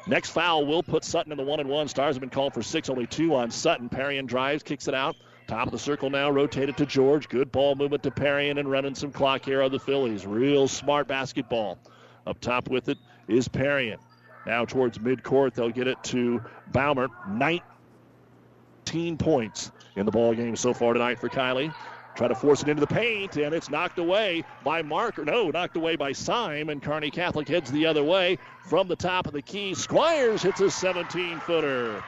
Next foul will put Sutton in the one and one. Stars have been called for six, only two on Sutton. Perrion drives, kicks it out. Top of the circle now, rotated to George. Good ball movement to Perrion and running some clock here on the Phillies. Real smart basketball. Up top with it is Perrion. Now towards midcourt, they'll get it to Baumert. nineteen points in the ball game so far tonight for Kylie. Try to force it into the paint, and it's knocked away by Marker. No, knocked away by Syme, and Kearney Catholic heads the other way from the top of the key. Squires hits a seventeen-footer.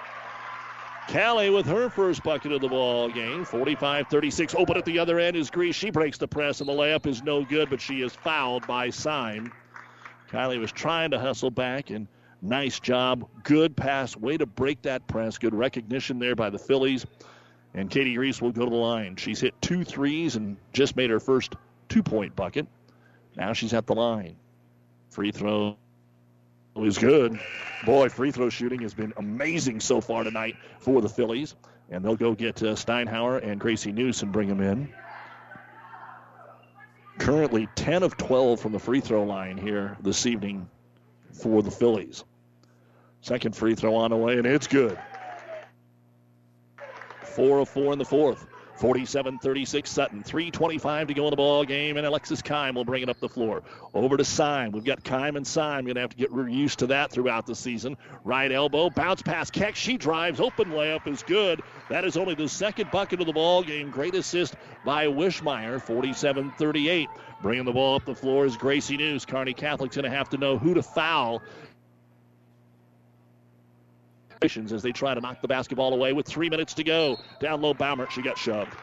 Callie with her first bucket of the ball game, forty-five thirty-six. Open at the other end is Grease. She breaks the press, and the layup is no good, but she is fouled by Syme. Kylie was trying to hustle back, and nice job. Good pass. Way to break that press. Good recognition there by the Phillies. And Katie Reese will go to the line. She's hit two threes and just made her first two-point bucket. Now she's at the line. Free throw is good. Boy, free throw shooting has been amazing so far tonight for the Phillies. And they'll go get uh, Steinhauer and Gracie News and bring them in. Currently ten of twelve from the free throw line here this evening for the Phillies. Second free throw on the way, and it's good. four of four in the fourth. forty-seven thirty-six Sutton. three twenty-five to go in the ball game, and Alexis Keim will bring it up the floor. Over to Syme. We've got Keim and Syme. Going to have to get used to that throughout the season. Right elbow. Bounce pass. Keck. She drives. Open layup is good. That is only the second bucket of the ball game. Great assist by Wishmeyer. forty-seven thirty-eight. Bringing the ball up the floor is Gracie News. Kearney Catholic's going to have to know who to foul as they try to knock the basketball away with three minutes to go. Down low, Baumert. She got shoved.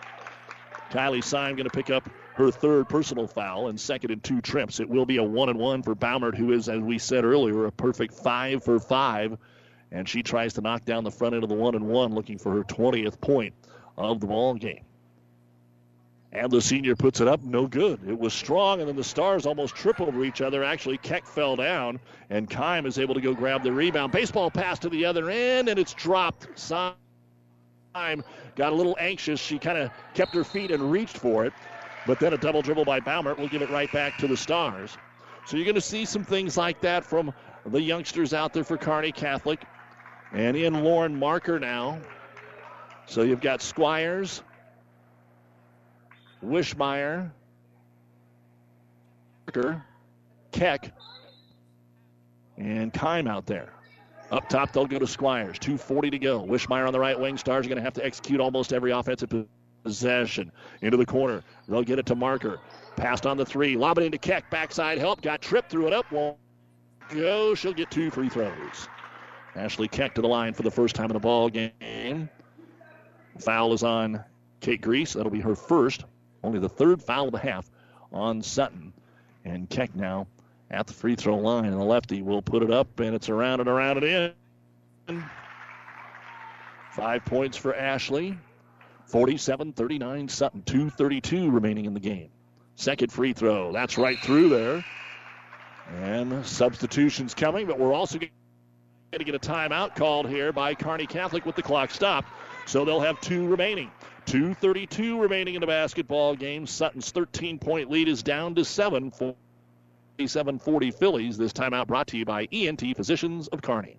Kylie Syme going to pick up her third personal foul and second and two trips. It will be a one and one for Baumert, who is, as we said earlier, a perfect five for five. And she tries to knock down the front end of the one and one, looking for her twentieth point of the ball game. And the senior puts it up, no good. It was strong, and then the Stars almost trip over each other. Actually, Keck fell down, and Keim is able to go grab the rebound. Baseball pass to the other end, and it's dropped. Syme got a little anxious. She kind of kept her feet and reached for it, but then a double dribble by Baumert will give it right back to the Stars. So you're going to see some things like that from the youngsters out there for Kearney Catholic. And in Lauren Marker now. So you've got Squires, Wishmeyer, Keck, and Keim out there. Up top, they'll go to Squires. two forty to go. Wishmeyer on the right wing. Stars are going to have to execute almost every offensive possession. Into the corner. They'll get it to Marker. Passed on the three. Lob it into Keck. Backside help. Got tripped. Threw it up. Won't go. She'll get two free throws. Ashley Keck to the line for the first time in the ball game. Foul is on Kate Grease. That'll be her first. Only the third foul of the half on Sutton. And Keck now at the free throw line. And the lefty will put it up, and it's around and around and in. Five points for Ashley. forty-seven thirty-nine Sutton. two thirty-two remaining in the game. Second free throw. That's right through there. And substitutions coming, but we're also going to get a timeout called here by Kearney Catholic with the clock stopped. So they'll have two remaining. two thirty-two remaining in the basketball game. Sutton's thirteen-point lead is down to seven for forty-seven forty Phillies. This timeout brought to you by E N T Physicians of Kearney.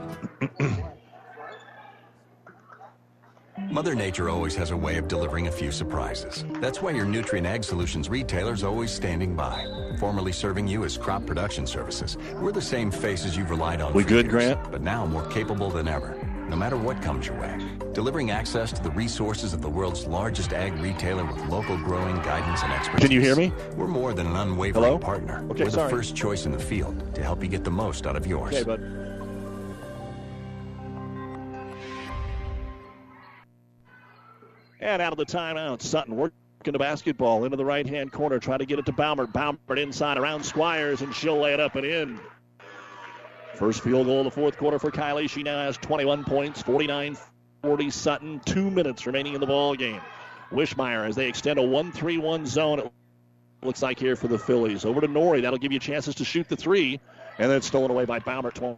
Mother Nature always has a way of delivering a few surprises. That's why your Nutrien Ag Solutions retailer's always standing by, formerly serving you as Crop Production Services. We're the same faces you've relied on we for good, years, Grant? But now more capable than ever, no matter what comes your way. Delivering access to the resources of the world's largest ag retailer with local growing guidance and expertise. Can you hear me? We're more than an unwavering Hello? Partner. Okay, We're sorry. the first choice in the field to help you get the most out of yours. Okay, bud. And out of the timeout, Sutton working the basketball into the right-hand corner, trying to get it to Baumert. Baumert inside around Squires, and she'll lay it up and in. First field goal of the fourth quarter for Kylie. She now has twenty-one points, forty-nine forty Sutton. Two minutes remaining in the ball game. Wishmeyer, as they extend a one three one zone, it looks like here for the Phillies. Over to Norrie. That'll give you chances to shoot the three, and then stolen away by Baumert.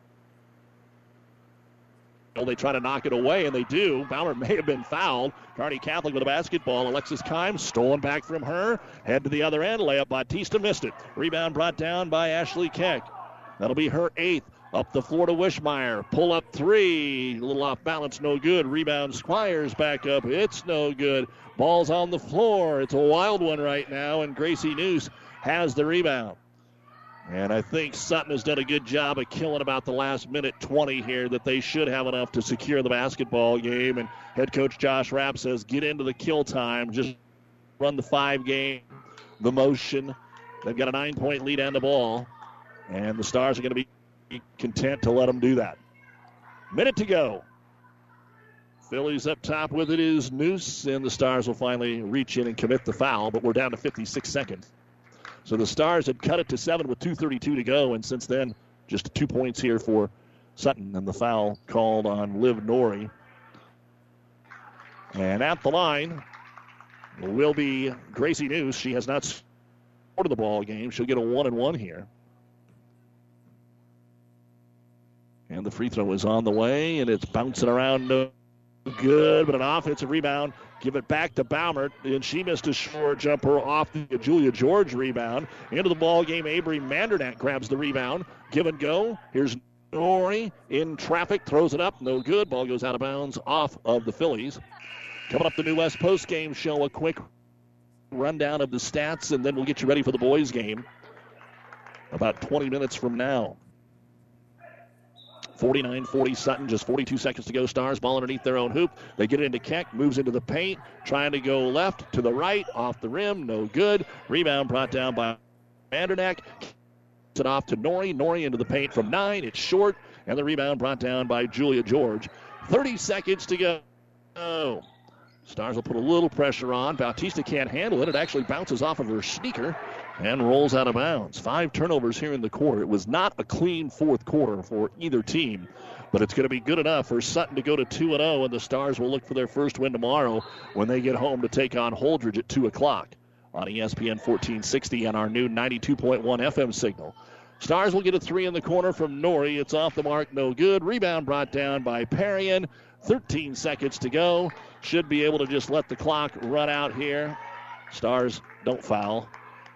They try to knock it away, and they do. Bauer may have been fouled. Kearney Catholic with a basketball. Alexis Kimes stolen back from her. Head to the other end. Layup by Tista. Missed it. Rebound brought down by Ashley Keck. That'll be her eighth. Up the floor to Wishmeyer. Pull up three. A little off balance. No good. Rebound Squires back up. It's no good. Ball's on the floor. It's a wild one right now, and Gracie Neuse has the rebound. And I think Sutton has done a good job of killing about the last minute twenty here that they should have enough to secure the basketball game. And head coach Josh Rapp says, get into the kill time. Just run the five game, the motion. They've got a nine-point lead on the ball. And the Stars are going to be content to let them do that. Minute to go. Phillies up top with it is Neuse. And the Stars will finally reach in and commit the foul. But we're down to fifty-six seconds. So the Stars had cut it to seven with two thirty-two to go, and since then, just two points here for Sutton, and the foul called on Liv Norrie. And at the line will be Gracie Neuse. She has not scored in the ball game. She'll get a one and one here. And the free throw is on the way, and it's bouncing around. No good, but an offensive rebound. Give it back to Baumert, and she missed a short jumper off the Julia George rebound. Into the ball game, Avery Mandernack grabs the rebound. Give and go. Here's Norrie in traffic, throws it up. No good. Ball goes out of bounds off of the Phillies. Coming up, the New West postgame show. A quick rundown of the stats, and then we'll get you ready for the boys game about twenty minutes from now. forty-nine forty Sutton, just forty-two seconds to go. Stars ball underneath their own hoop. They get it into Keck, moves into the paint, trying to go left to the right, off the rim, no good. Rebound brought down by Mandernack. It's it off to Norrie. Norrie into the paint from nine. It's short, and the rebound brought down by Julia George. thirty seconds to go. Oh. Stars will put a little pressure on. Bautista can't handle it. It actually bounces off of her sneaker and rolls out of bounds. Five turnovers here in the quarter. It was not a clean fourth quarter for either team, but it's going to be good enough for Sutton to go to two and oh, and the Stars will look for their first win tomorrow when they get home to take on Holdridge at two o'clock on E S P N fourteen sixty and our new ninety-two point one F M signal. Stars will get a three in the corner from Norrie. It's off the mark, no good. Rebound brought down by Perrion. thirteen seconds to go. Should be able to just let the clock run out here. Stars don't foul.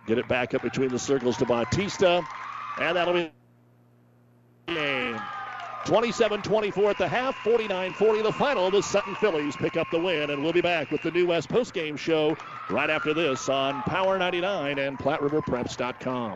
Get it back up between the circles to Bautista. And that'll be the game. twenty-seven twenty-four at the half, forty-nine forty the final. The Sutton Phillies pick up the win, and we'll be back with the New West postgame show right after this on Power ninety-nine and Platte River Preps dot com.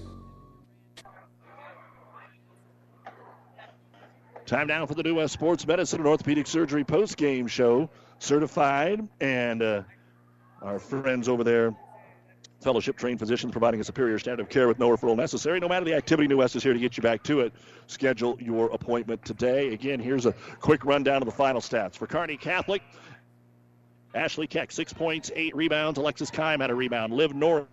Time now for the New West Sports Medicine and Orthopedic Surgery post-game show. Certified and uh, our friends over there, fellowship-trained physicians providing a superior standard of care with no referral necessary. No matter the activity, New West is here to get you back to it. Schedule your appointment today. Again, here's a quick rundown of the final stats. For Kearney Catholic, Ashley Keck, six points, eight rebounds. Alexis Keim had a rebound. Liv Norris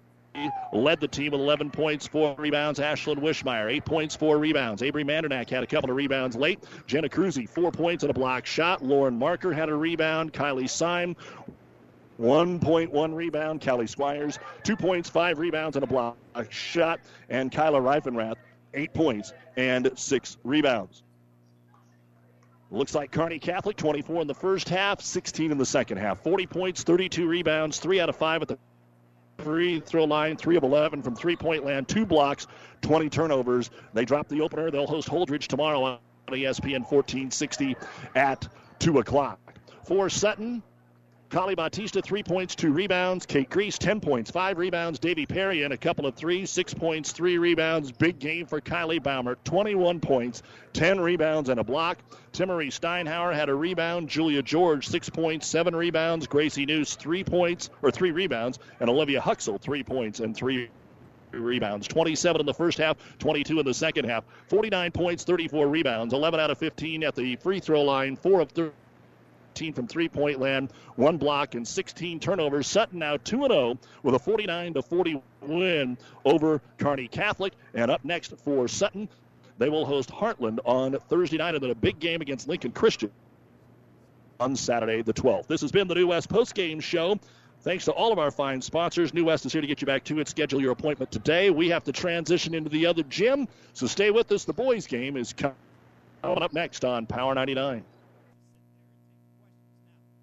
led the team with eleven points, four rebounds. Ashlyn Wishmeyer, eight points, four rebounds. Avery Mandernack had a couple of rebounds late. Jenna Cruzy, four points and a block shot. Lauren Marker had a rebound. Kylie Syme, one point one rebound. Callie Squires, two points, five rebounds and a block shot. And Kyla Reifenrath, eight points and six rebounds. Looks like Kearney Catholic, twenty-four in the first half, sixteen in the second half. forty points, thirty-two rebounds, three out of five at the free throw line, three of eleven from three-point land, two blocks, twenty turnovers. They drop the opener. They'll host Holdridge tomorrow on E S P N fourteen sixty at two o'clock. For Sutton, Kali Bautista, three points, two rebounds. Kate Grease, ten points, five rebounds. Davy Perry in a couple of threes, six points, three rebounds. Big game for Kylie Baumer, twenty-one points, ten rebounds and a block. Timmery Steinhauer had a rebound. Julia George, six points, seven rebounds. Gracie News, three points, or three rebounds. And Olivia Huxell, three points and three rebounds. twenty-seven in the first half, twenty-two in the second half. forty-nine points, thirty-four rebounds. eleven out of fifteen at the free throw line, four of thirteen. From three-point land, one block and sixteen turnovers. Sutton now two and oh with a forty-nine to forty win over Kearney Catholic. And up next for Sutton, they will host Heartland on Thursday night, and then a big game against Lincoln Christian on Saturday the twelfth. This has been the New West postgame show. Thanks to all of our fine sponsors. New West is here to get you back to it. Schedule your appointment today. We have to transition into the other gym, so stay with us. The boys' game is coming up next on Power ninety-nine.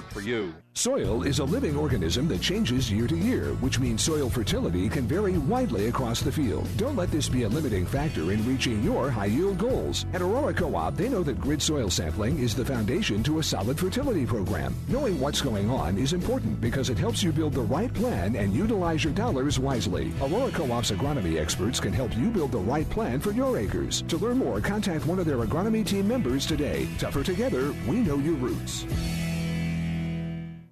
work for you. Soil is a living organism that changes year to year, which means soil fertility can vary widely across the field. Don't let this be a limiting factor in reaching your high-yield goals. At Aurora Co-op, they know that grid soil sampling is the foundation to a solid fertility program. Knowing what's going on is important because it helps you build the right plan and utilize your dollars wisely. Aurora Co-op's agronomy experts can help you build the right plan for your acres. To learn more, contact one of their agronomy team members today. Tougher together, we know your roots.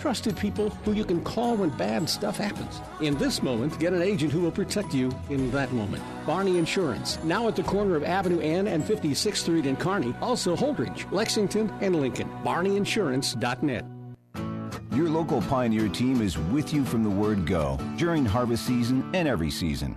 Trusted people who you can call when bad stuff happens. In this moment, get an agent who will protect you in that moment. Barney Insurance, now at the corner of Avenue N and fifty-sixth Street in Kearney, also Holdridge, Lexington, and Lincoln. Barney Insurance dot net. Your local Pioneer team is with you from the word go, during harvest season and every season.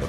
The